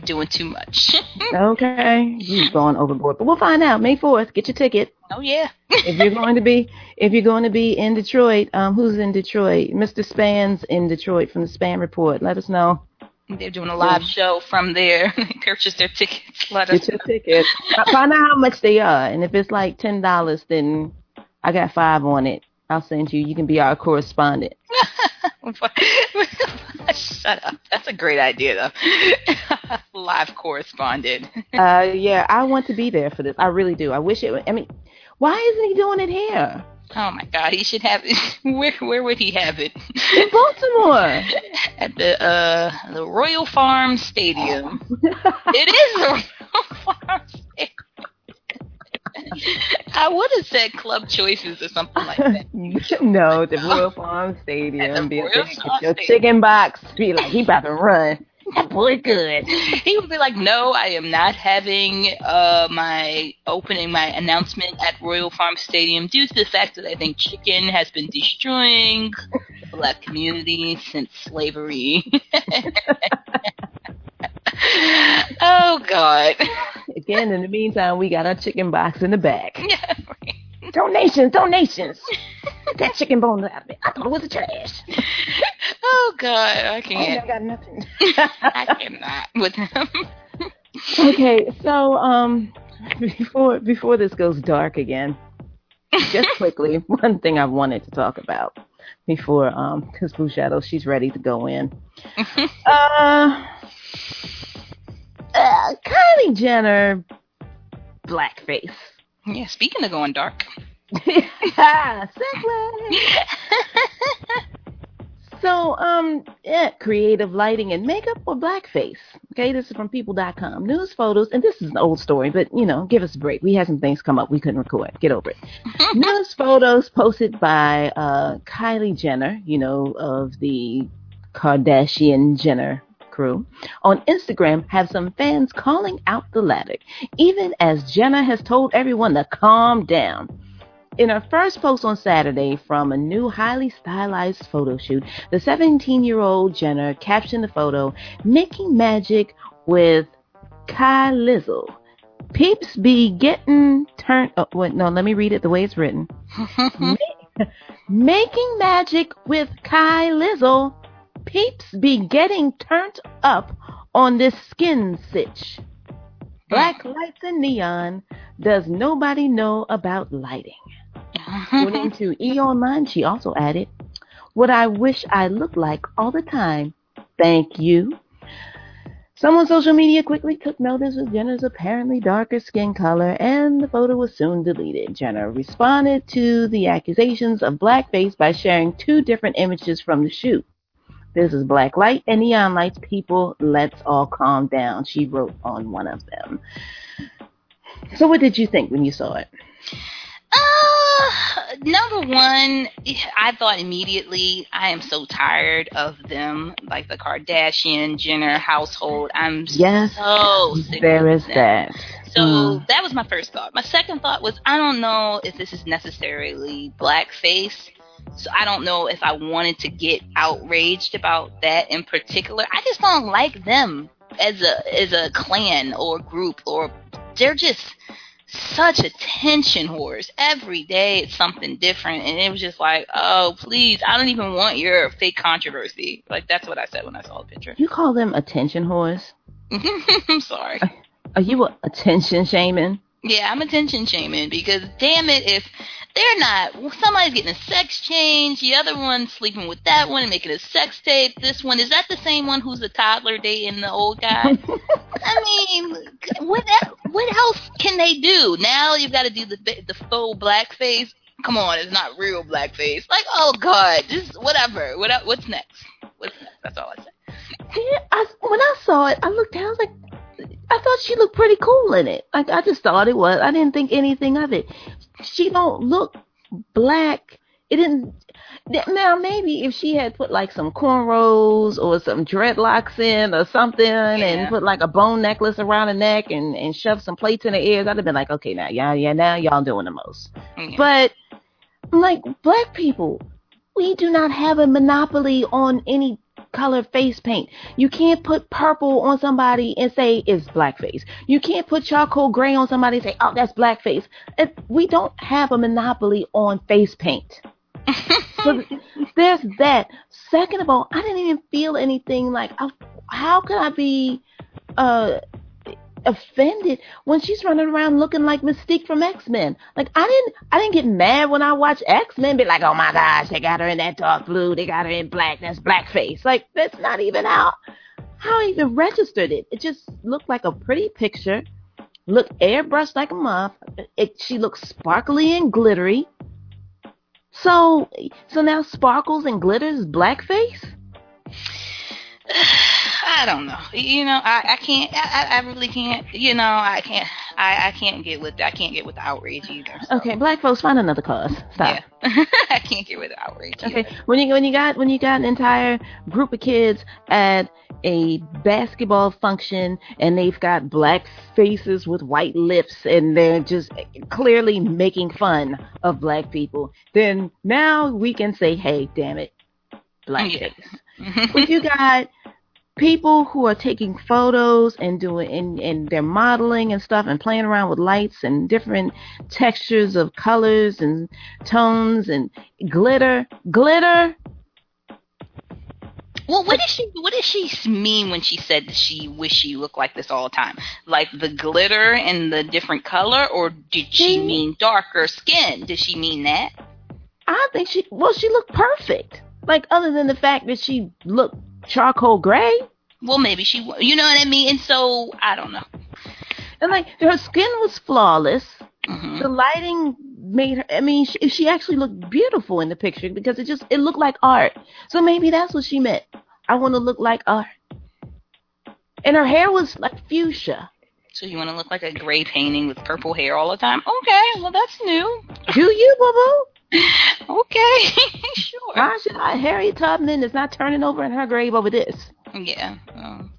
Doing too much. Okay. You've gone overboard. But we'll find out. May 4th. Get your ticket. Oh, yeah. If you're going to be in Detroit, who's in Detroit? Mr. Span's in Detroit from the Span Report. Let us know. They're doing a live show from there. Purchase their tickets. Get your tickets. Find out how much they are. And if it's like $10, then I got 5 on it. I'll send you. You can be our correspondent. Shut up. That's a great idea, though. Live correspondent. Yeah, I want to be there for this. I really do. I wish it would. I mean, why isn't he doing it here? Oh, my God. He should have it. Where would he have it? In Baltimore. At the Royal Farms Stadium. It is the Royal Farms I would have said Club Choices or something like that. You should know the Royal Farms Stadium. Be your chicken box. Be like, he about to run. That boy good. He would be like, no, I am not having my announcement at Royal Farms Stadium due to the fact that I think chicken has been destroying the black community since slavery. Oh, God. Again, in the meantime, we got our chicken box in the back. Yeah, right. Donations. Get that chicken bone out of me. I thought it was a trash. Oh, God, I can't. I got nothing. I cannot with him. Okay, so before this goes dark again, just quickly, one thing I wanted to talk about before, because Boughetto, she's ready to go in. Kylie Jenner, blackface. Yeah, speaking of going dark. Yeah, so, creative lighting and makeup or blackface? Okay, this is from people.com. News photos, and this is an old story, but, you know, give us a break. We had some things come up we couldn't record. Get over it. News photos posted by Kylie Jenner, you know, of the Kardashian Jenner crew on Instagram have some fans calling out the latter, even as Jenner has told everyone to calm down. In her first post on Saturday from a new highly stylized photo shoot, the 17-year-old Jenner captioned the photo, "Making magic with Kylizzle. Peeps be getting turned up." Wait, no, let me read it the way it's written. Making magic with Kylizzle. Peeps be getting turned up on this skin sitch. Black lights and neon. Does nobody know about lighting? According to E! Online, she also added, "What I wish I looked like all the time. Thank you." Someone on social media quickly took notice of Jenner's apparently darker skin color, and the photo was soon deleted. Jenner responded to the accusations of blackface by sharing two different images from the shoot. "This is black light and neon lights, people. Let's all calm down," she wrote on one of them. So what did you think when you saw it? Number one, I thought immediately, I am so tired of them, like the Kardashian Jenner household. I'm so sick there of is them. That. So that was my first thought. My second thought was, I don't know if this is necessarily blackface. So I don't know if I wanted to get outraged about that in particular. I just don't like them as a clan or group, or they're just such attention whores. Every day it's something different, and it was just like, oh, please, I don't even want your fake controversy. Like, that's what I said when I saw the picture. You call them attention whores? I'm sorry. Are you attention shaming? Yeah, I'm attention shaming, because damn it, if they're not, somebody's getting a sex change, the other one's sleeping with that one and making a sex tape, this one, is that the same one who's a toddler dating the old guy? I mean, what else can they do? Now you've got to do the faux blackface. Come on, it's not real blackface. Like, oh God, just whatever. What's next? That's all I said. Yeah, when I saw it, I looked down, I was like, I thought she looked pretty cool in it. I just thought it was. I didn't think anything of it. She don't look black. It didn't. Now, maybe if she had put like some cornrows or some dreadlocks in or something, and put like a bone necklace around her neck and shoved some plates in her ears, I'd have been like, okay, now y'all doing the most. Yeah. But like, black people, we do not have a monopoly on any color face paint. You can't put purple on somebody and say it's blackface. You can't put charcoal gray on somebody and say, oh, that's blackface. We don't have a monopoly on face paint. So there's that. Second of all, I didn't even feel anything like, how could I be offended when she's running around looking like Mystique from X Men? Like, I didn't get mad when I watched X Men. Be like, oh my gosh, they got her in that dark blue, they got her in black. That's blackface. Like, that's not even how I even registered it. It just looked like a pretty picture. Looked airbrushed like a muff. She looked sparkly and glittery. So now sparkles and glitters blackface. I I don't know. You know, I can't get with the outrage either. So. Okay, black folks, find another cause. Stop. Yeah. I can't get with the outrage. Okay, either. when you got an entire group of kids at a basketball function and they've got black faces with white lips and they're just clearly making fun of black people, then now we can say, hey, damn it, blackface. Yeah. When you got people who are taking photos and doing and they're modeling and stuff and playing around with lights and different textures of colors and tones and glitter. Well, what did she mean when she said that she wished she looked like this all the time? Like the glitter and the different color, or did she mean darker skin? Did she mean that? I think she looked perfect. Like, other than the fact that she looked charcoal gray. Well, maybe she, you know what I mean? And so, I don't know. And, like, her skin was flawless. Mm-hmm. The lighting made her, I mean, she actually looked beautiful in the picture because it looked like art. So maybe that's what she meant. I want to look like art. And her hair was like fuchsia. So you want to look like a gray painting with purple hair all the time? Okay, well, that's new. Do you, boo-boo? Okay, sure. Marsha, Harry Tubman is not turning over in her grave over this. Yeah.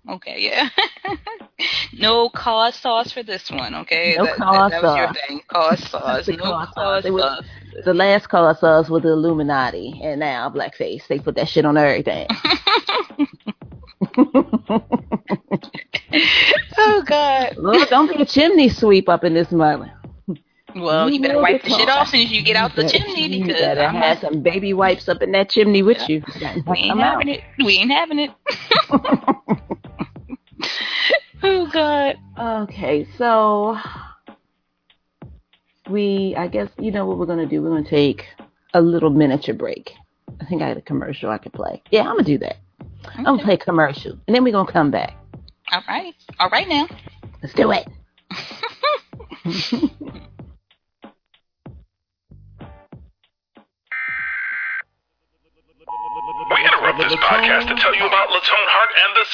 Okay. Yeah. No cause sauce for this one. Okay. No cause sauce. That was your thing. Cause sauce. No cause sauce. The last cause sauce was the Illuminati, and now blackface. They put that shit on everything. Oh God. Look, don't be a chimney sweep up in this mother. Well, you better wipe the shit off as soon as you get out the chimney, because you better have some baby wipes up in that chimney with you. We ain't having it. Oh, God. Okay, so I guess, you know what we're going to do? We're going to take a little miniature break. I think I had a commercial I could play. Yeah, I'm going to do that. Okay. I'm going to play a commercial, and then we're going to come back. All right. All right now. Let's do it. We interrupt this podcast to tell you about Latone Hart and the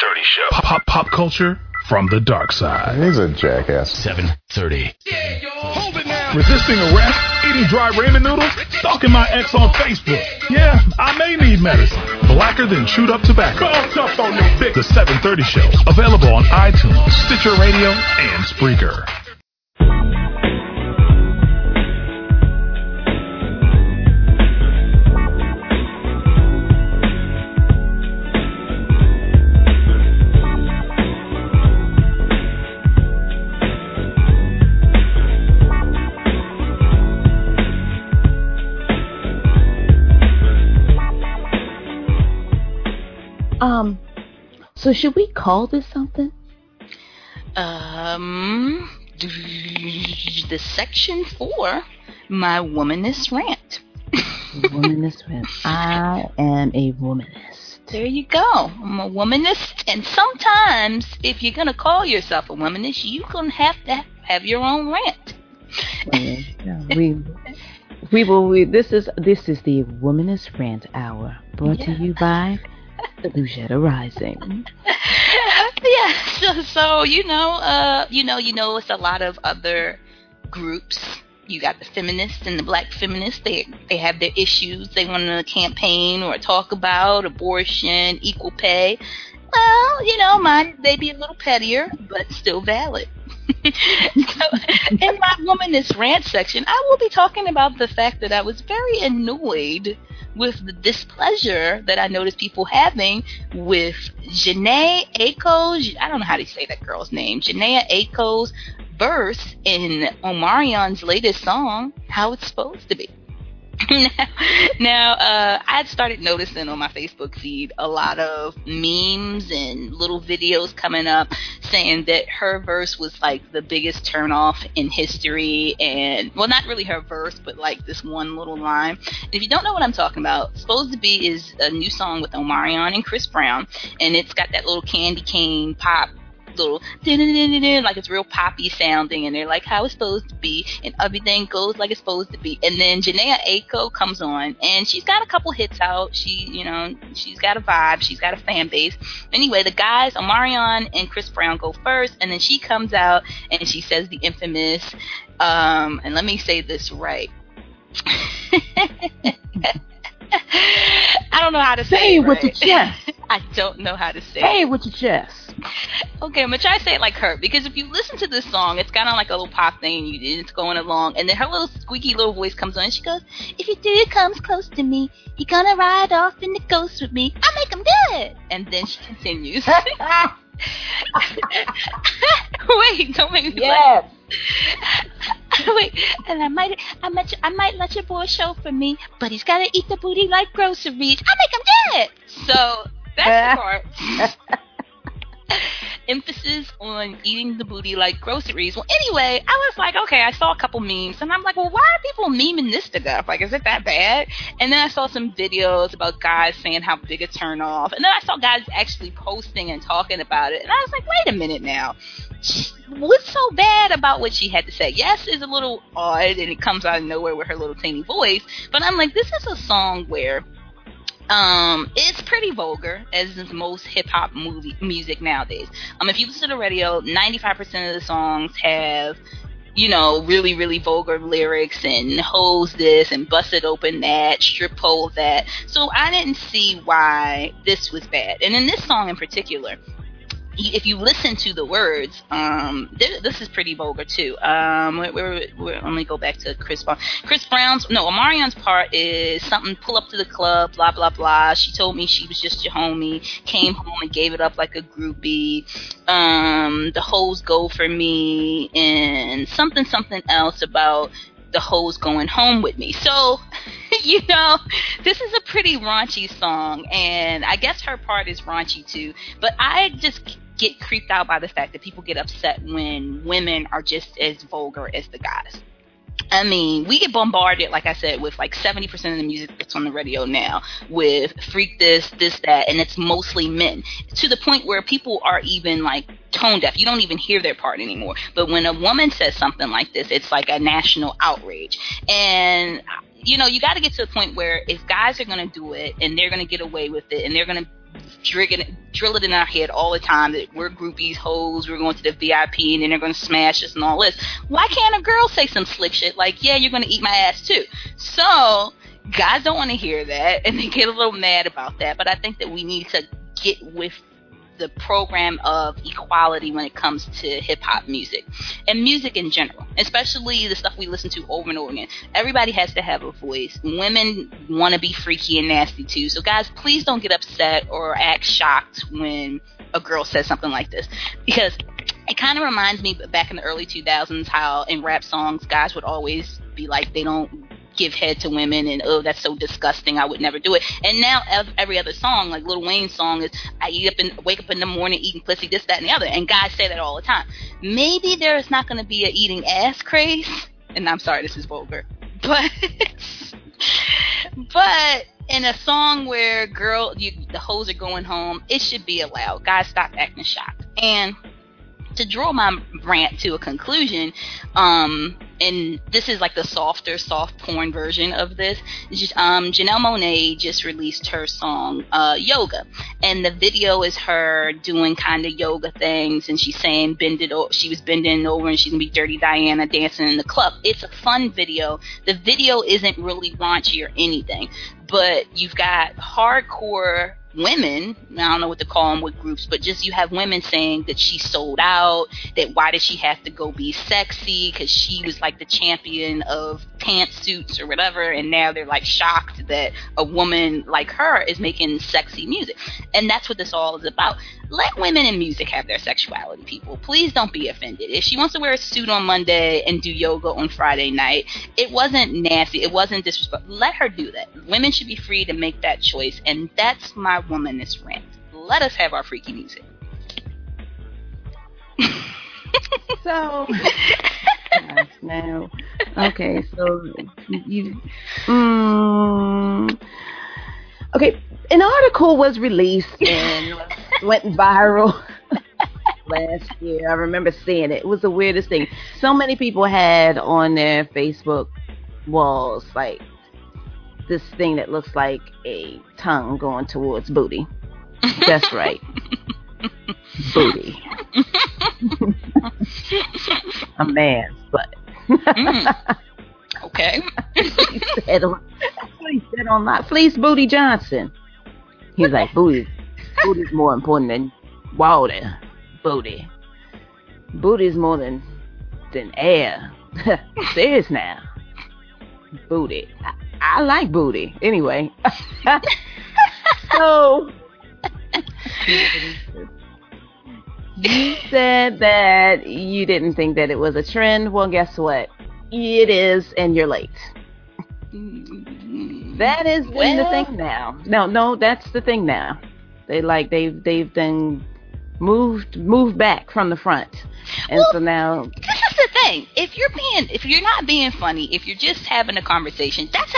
7:30 Show. Pop culture from the dark side. He's a jackass. 7:30. Yeah, y'all. Hold it now. Resisting arrest, eating dry ramen noodles, stalking my ex on Facebook. Yeah, I may need medicine. Blacker than chewed up tobacco. Up on your dick. The 7:30 Show. Available on iTunes, Stitcher Radio, and Spreaker. So should we call this something? The section 4, my womanist rant. Womanist rant. I am a womanist. There you go. I'm a womanist, and sometimes if you're gonna call yourself a womanist, you gonna have to have your own rant. Well, this is the Womanist Rant Hour, brought to you by the Boughetto Rising. Yeah, so you know, it's a lot of other groups. You got the feminists and the black feminists. They have their issues. They want to campaign or talk about abortion, equal pay. Well, you know, mine may be a little pettier, but still valid. So, in my womanist rant section, I will be talking about the fact that I was very annoyed with the displeasure that I noticed people having with Jhené Aiko, I don't know how to say that girl's name, Jhené Aiko's verse in Omarion's latest song, How It's Supposed to Be. Now, I've started noticing on my Facebook feed a lot of memes and little videos coming up saying that her verse was like the biggest turnoff in history, and, well, not really her verse, but like this one little line. And if you don't know what I'm talking about, Supposed to Be is a new song with Omarion and Chris Brown, and it's got that little candy cane pop little like it's real poppy sounding, and they're like how it's supposed to be, and everything goes like it's supposed to be. And then Jhené Aiko comes on, and she's got a couple hits out. She's got a vibe. She's got a fan base. Anyway, the guys, Omarion and Chris Brown, go first, and then she comes out and she says the infamous, and let me say this right. I don't know how to say it with your chest. I don't know how to say it. Say it with your chest. Okay, I'm going to try to say it like her, because if you listen to this song, it's kind of like a little pop thing, it's going along, and then her little squeaky little voice comes on, and she goes, if your dude comes close to me, he gonna ride off in the ghost with me, I'll make him do it. And then she continues. Wait, don't make me laugh. Wait, and I might let your boy show for me, but he's gotta eat the booty like groceries. I'll make him do it. So that's the part. Emphasis on eating the booty like groceries. Well, anyway, I was like, okay, I saw a couple memes, and I'm like, well, why are people memeing this to death? Like, is it that bad? And then I saw some videos about guys saying how big a turn off, and then I saw guys actually posting and talking about it, and I was like, wait a minute now. What's so bad about what she had to say? Yes, it's a little odd, and it comes out of nowhere with her little tiny voice, but I'm like, this is a song where it's pretty vulgar, as is most hip-hop music nowadays. If you listen to the radio, 95% of the songs have, really, really vulgar lyrics and hose this and bust it open that, strip hole that. So I didn't see why this was bad. And in this song in particular, if you listen to the words, this is pretty vulgar too. Let me go back to Chris Brown. Omarion's part is something, pull up to the club, blah, blah, blah. She told me she was just your homie, came home and gave it up like a groupie. The hoes go for me, and something else about the hoes going home with me. So, this is a pretty raunchy song, and I guess her part is raunchy too, but I just get creeped out by the fact that people get upset when women are just as vulgar as the guys. I mean, we get bombarded, like I said, with like 70% of the music that's on the radio now with freak this, that, and it's mostly men, to the point where people are even like tone deaf. You don't even hear their part anymore. But when a woman says something like this, it's like a national outrage. And, you got to get to the point where if guys are going to do it and they're going to get away with it and they're going to drill it in our head all the time that we're groupies, hoes, we're going to the VIP, and then they're going to smash us and all this. Why can't a girl say some slick shit like, yeah, you're going to eat my ass too? So guys don't want to hear that, and they get a little mad about that. But I think that we need to get with the program of equality when it comes to hip-hop music and music in general, especially the stuff we listen to over and over again. Everybody has to have a voice. Women want to be freaky and nasty too, so guys, please don't get upset or act shocked when a girl says something like this, because it kind of reminds me back in the early 2000s how in rap songs guys would always be like, they don't give head to women, and oh, that's so disgusting, I would never do it. And now every other song, like Lil Wayne's song is, I wake up in the morning eating pussy, this, that, and the other, and guys say that all the time. Maybe there is not going to be an eating ass craze, and I'm sorry, this is vulgar, but in a song where the hoes are going home, it should be allowed. Guys, stop acting shocked. And to draw my rant to a conclusion, and this is like the soft porn version of this, Janelle Monáe just released her song, Yoga, and the video is her doing kind of yoga things, and she's saying she was bending over and she's going to be Dirty Diana dancing in the club. It's a fun video. The video isn't really raunchy or anything, but you've got hardcore women, I don't know what to call them with groups, but just you have women saying that she sold out, that why did she have to go be sexy because she was like the champion of pantsuits or whatever, and now they're like shocked that a woman like her is making sexy music. And that's what this all is about. Let women in music have their sexuality, people. Please don't be offended. If she wants to wear a suit on Monday and do yoga on Friday night, it wasn't nasty, it wasn't disrespectful. Let her do that. Women should be free to make that choice, and that's my womanist rant. Let us have our freaky music. So gosh, no. Okay, so you okay, an article was released and went viral last year. I remember seeing it. It was the weirdest thing. So many people had on their Facebook walls, like, this thing that looks like a tongue going towards booty. That's right. Booty. A man's butt. Okay. He said online, Fleece Booty Johnson. He's like, booty's more important than water. Booty's more than air. Serious now. Booty. I like booty. Anyway. So you said that you didn't think that it was a trend. Well, guess what? It is, and you're late. That is the thing now. No, that's the thing now. They like they've then moved back from the front, and so now this is the thing. If you're not being funny, if you're just having a conversation, that's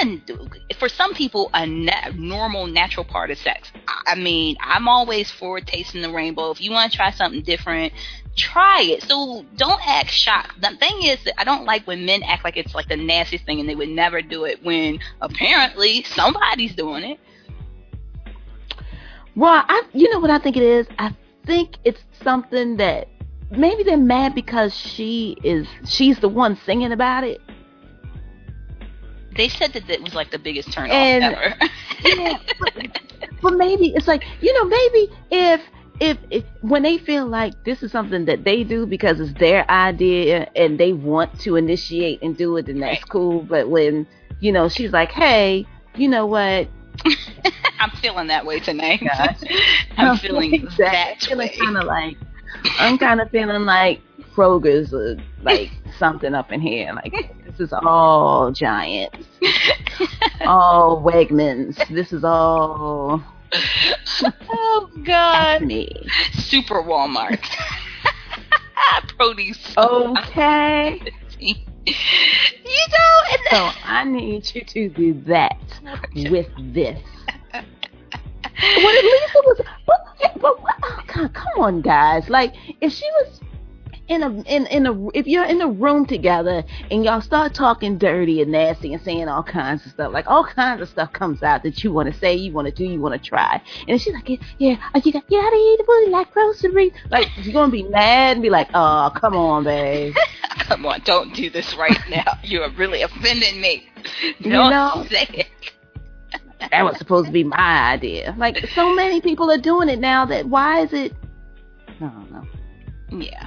for some people a normal, natural part of sex. I mean, I'm always for tasting the rainbow. If you want to try something different, try it. So don't act shocked. The thing is that I don't like when men act like it's like the nastiest thing and they would never do it when apparently somebody's doing it. Well, you know what I think it is? I think it's something that maybe they're mad because she's the one singing about it. They said that it was like the biggest turn off ever. Yeah, but maybe it's like, you know, maybe if when they feel like this is something that they do because it's their idea and they want to initiate and do it, then that's cool. But when, you know, she's like, hey, you know what? I'm feeling that way tonight. Gosh. I'm feeling exactly. I'm kind of feeling like Kroger's like something up in here. Like, this is all Giant, all Wegmans. This is all. Oh God! Me. Super Walmart. Produce. Okay. You know, so I need you to do that with this. Well, at least it was. But oh God, come on, guys! Like, if she was if you're in a room together and y'all start talking dirty and nasty and saying all kinds of stuff, like all kinds of stuff comes out that you want to say, you want to do, you want to try, and she's like, yeah, you got to eat a booty like groceries. Like, you're gonna be mad and be like, oh, come on, babe. Come on, don't do this right now. You are really offending me. Don't say it. That was supposed to be my idea. Like, so many people are doing it now that why is it? I don't know. Yeah.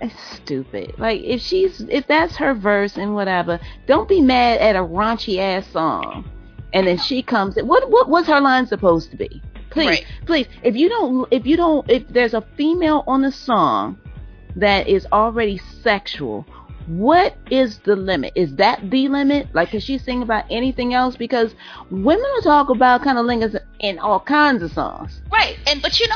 It's stupid. Like, if that's her verse and whatever, don't be mad at a raunchy ass song. And then she comes in. What was her line supposed to be? Please, right. Please. If there's a female on the song that is already sexual, what is the limit? Is that the limit? Like, can she sing about anything else? Because women will talk about cunnilingus in all kinds of songs, right? And when she's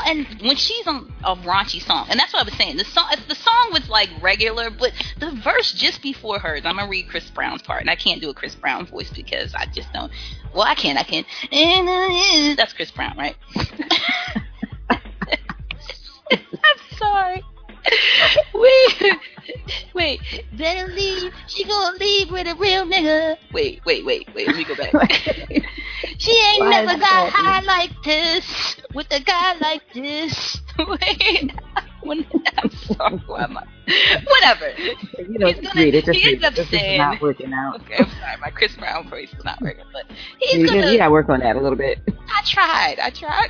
on a raunchy song, and that's what I was saying. The song was like regular, but the verse just before hers. I'm gonna read Chris Brown's part, and I can't do a Chris Brown voice because I just don't. Well, I can. And that's Chris Brown, right? I'm sorry. Wait, better leave. She gonna leave with a real nigga. Wait, let me go back. She ain't never got high like this with a guy like this. Wait, I'm sorry, why am I? Whatever. You know, he's upset. This is not working out. Okay, I'm sorry, my Chris Brown voice is not working, but you gotta work on that a little bit. I tried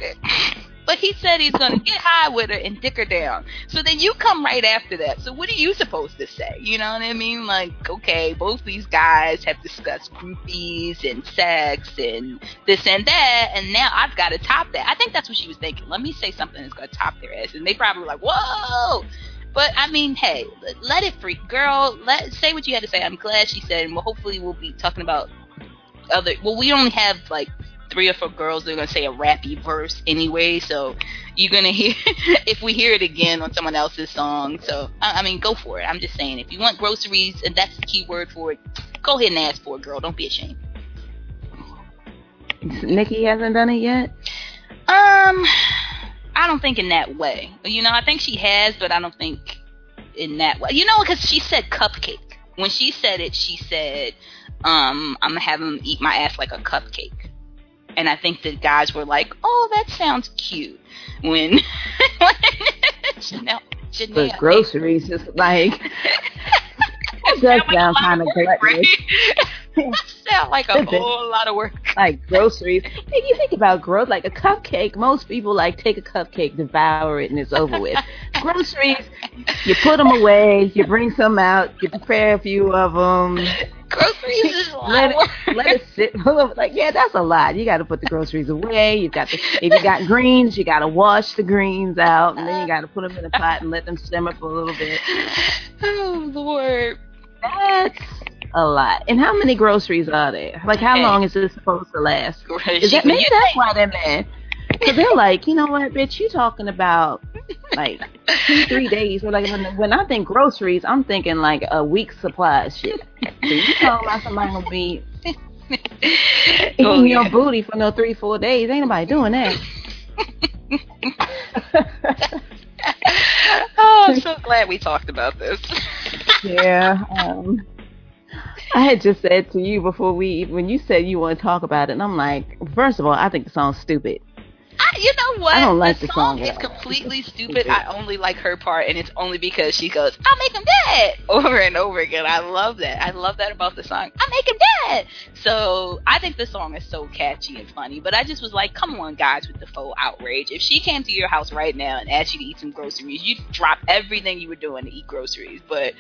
it. But he said he's going to get high with her and dick her down. So then you come right after that. So what are you supposed to say? You know what I mean? Like, okay, both these guys have discussed groupies and sex and this and that. And now I've got to top that. I think that's what she was thinking. Let me say something that's going to top their ass. And they probably were like, whoa. But, I mean, hey, let it freak. Girl, say what you had to say. I'm glad she said. And hopefully we'll be talking about other. Well, we only have, like, 3 or 4 girls that are going to say a rappy verse anyway, so you're going to hear if we hear it again on someone else's song. So, I mean, go for it. I'm just saying, if you want groceries, and that's the key word for it, go ahead and ask for it, girl. Don't be ashamed. Nikki hasn't done it yet? I don't think in that way. You know, I think she has, but I don't think in that way. You know, because she said cupcake. When she said it, she said, I'm going to have him eat my ass like a cupcake. And I think the guys were like, oh, that sounds cute. When Chanel groceries, just like, that does sound kind of gluttonous. That sounds like a whole lot of work. Like groceries. If you think about growth, like a cupcake, most people like take a cupcake, devour it, and it's over with. Groceries, you put them away, you bring some out, you prepare a few of them. Groceries is a lot of work. Let it sit. Like, yeah, that's a lot. You got to put the groceries away. You've got if you got greens, you got to wash the greens out, and then you got to put them in a pot and let them simmer for a little bit. Oh, Lord. That's a lot. And how many groceries are there? Like, how long is this supposed to last? Maybe that's why they're mad. Because they're like, you know what, bitch, you talking about, like, 2-3 days. We're like, when I think groceries, I'm thinking, like, a week's supply of shit. So you talking about somebody going to be eating your booty for no 3-4 days. Ain't nobody doing that. Oh, I'm so glad we talked about this. Yeah, I had just said to you before when you said you want to talk about it, and I'm like, first of all, I think the song's stupid. You know what? I don't like the song. It's completely stupid. I only like her part, and it's only because she goes, I'll make him dead, over and over again. I love that. I love that about the song. I'll make him dead. So I think the song is so catchy and funny, but I just was like, come on, guys, with the faux outrage. If she came to your house right now and asked you to eat some groceries, you'd drop everything you were doing to eat groceries. But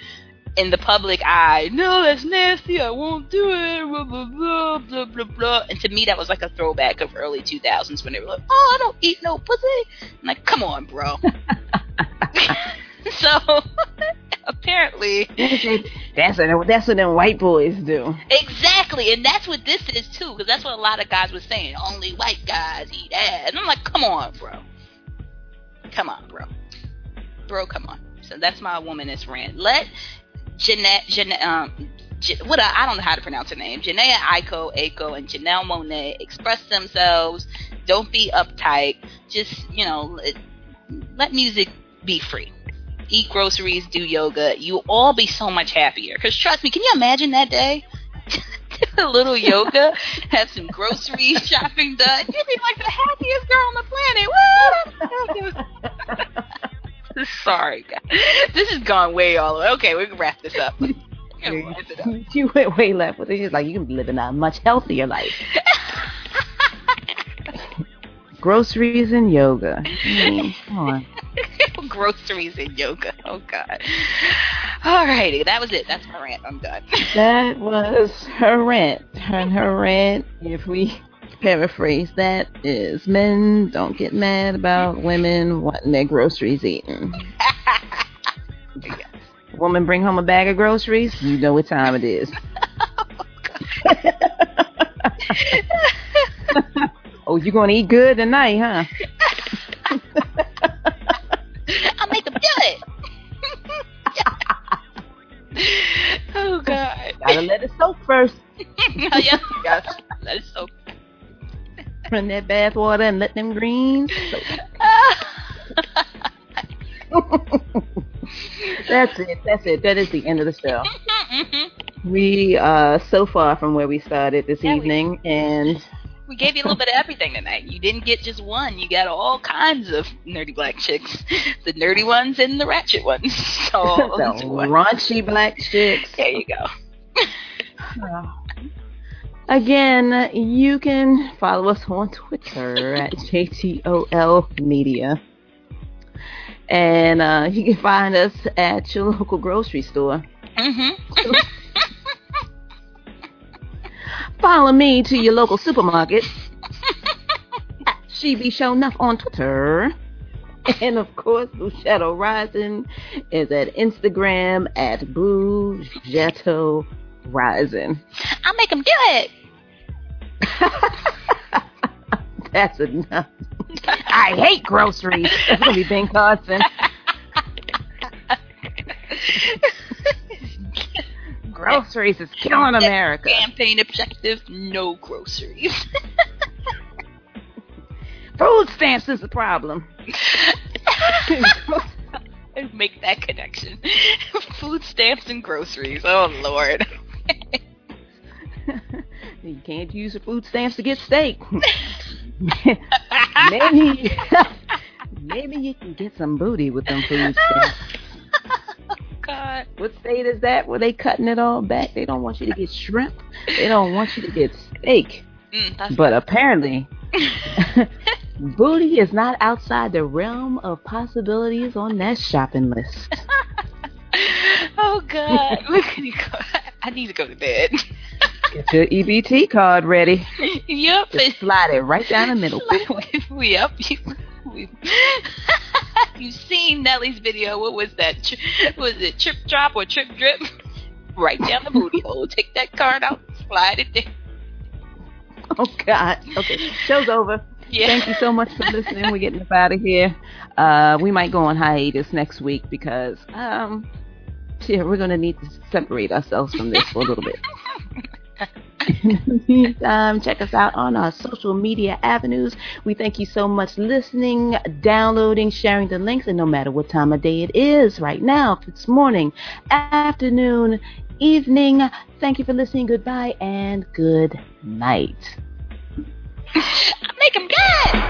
in the public eye, no, that's nasty, I won't do it, blah, blah, blah, blah, blah, blah. And to me, that was like a throwback of early 2000s when they were like, oh, I don't eat no pussy. I'm like, come on, bro. So, apparently. That's what them white boys do. Exactly, and that's what this is, too, because that's what a lot of guys were saying. Only white guys eat ass. And I'm like, come on, bro. Come on, bro. Bro, come on. So that's my womanist rant. Let I don't know how to pronounce her name. Jhené Aiko and Janelle Monáe express themselves. Don't be uptight. Just, you know, let music be free. Eat groceries, do yoga. You'll all be so much happier. Because trust me, can you imagine that day? Do a little yoga, have some grocery shopping done. You'd be like the happiest girl on the planet. Woo! Sorry, guys. This has gone way all over. Okay, we can wrap this up. You went way left with it. She's like, you can be living a much healthier life. Groceries and yoga. Come on. Groceries and yoga. Oh, God. All righty. That was it. That's my rant. I'm done. That was her rant. Her rant, if we paraphrase that, is men don't get mad about women wanting their groceries eaten. Yes. Woman bring home a bag of groceries, you know what time it is. Oh, you gonna eat good tonight, huh? I'll make them do it. Oh, God. Gotta let it soak first. Oh, yeah. Gotta let it soak. Run that bath water and let them greens. That's it. That is the end of the show. We are so far from where we started this evening. We gave you a little bit of everything tonight. You didn't get just one. You got all kinds of nerdy black chicks. The nerdy ones and the ratchet ones. So the raunchy black chicks. There you go. Again, you can follow us on Twitter at JTOLmedia. And you can find us at your local grocery store. Mm-hmm. Follow me to your local supermarket. At shebeshonuff on Twitter. And, of course, Boughetto Rising is at Instagram at Boughetto Rising. I'll make him do it. That's enough. I hate groceries. That's going to be Ben Carson. Groceries is killing America. Campaign objective, no groceries. Food stamps is the problem. And make that connection. Food stamps and groceries. Oh, Lord. You can't use the food stamps to get steak. Maybe you can get some booty with them food stamps. Oh, God. What state is that? Were they cutting it all back? They don't want you to get shrimp. They don't want you to get steak. But apparently, booty is not outside the realm of possibilities on that shopping list. Oh, God. Look at you go. I need to go to bed. Get your EBT card ready. Yep. Just slide it right down the middle. Yep. You've seen Nelly's video. What was that? Was it Trip Drop or Trip Drip? Right down the booty hole. Take that card out. Slide it down. Oh, God. Okay. Show's over. Yeah. Thank you so much for listening. We're getting up out of here. We might go on hiatus next week because we're going to need to separate ourselves from this for a little bit. In the meantime, check us out on our social media avenues. We thank you so much listening, downloading, sharing the links, and no matter what time of day it is right now, if it's morning, afternoon, evening, thank you for listening. Goodbye and good night. Make 'em good.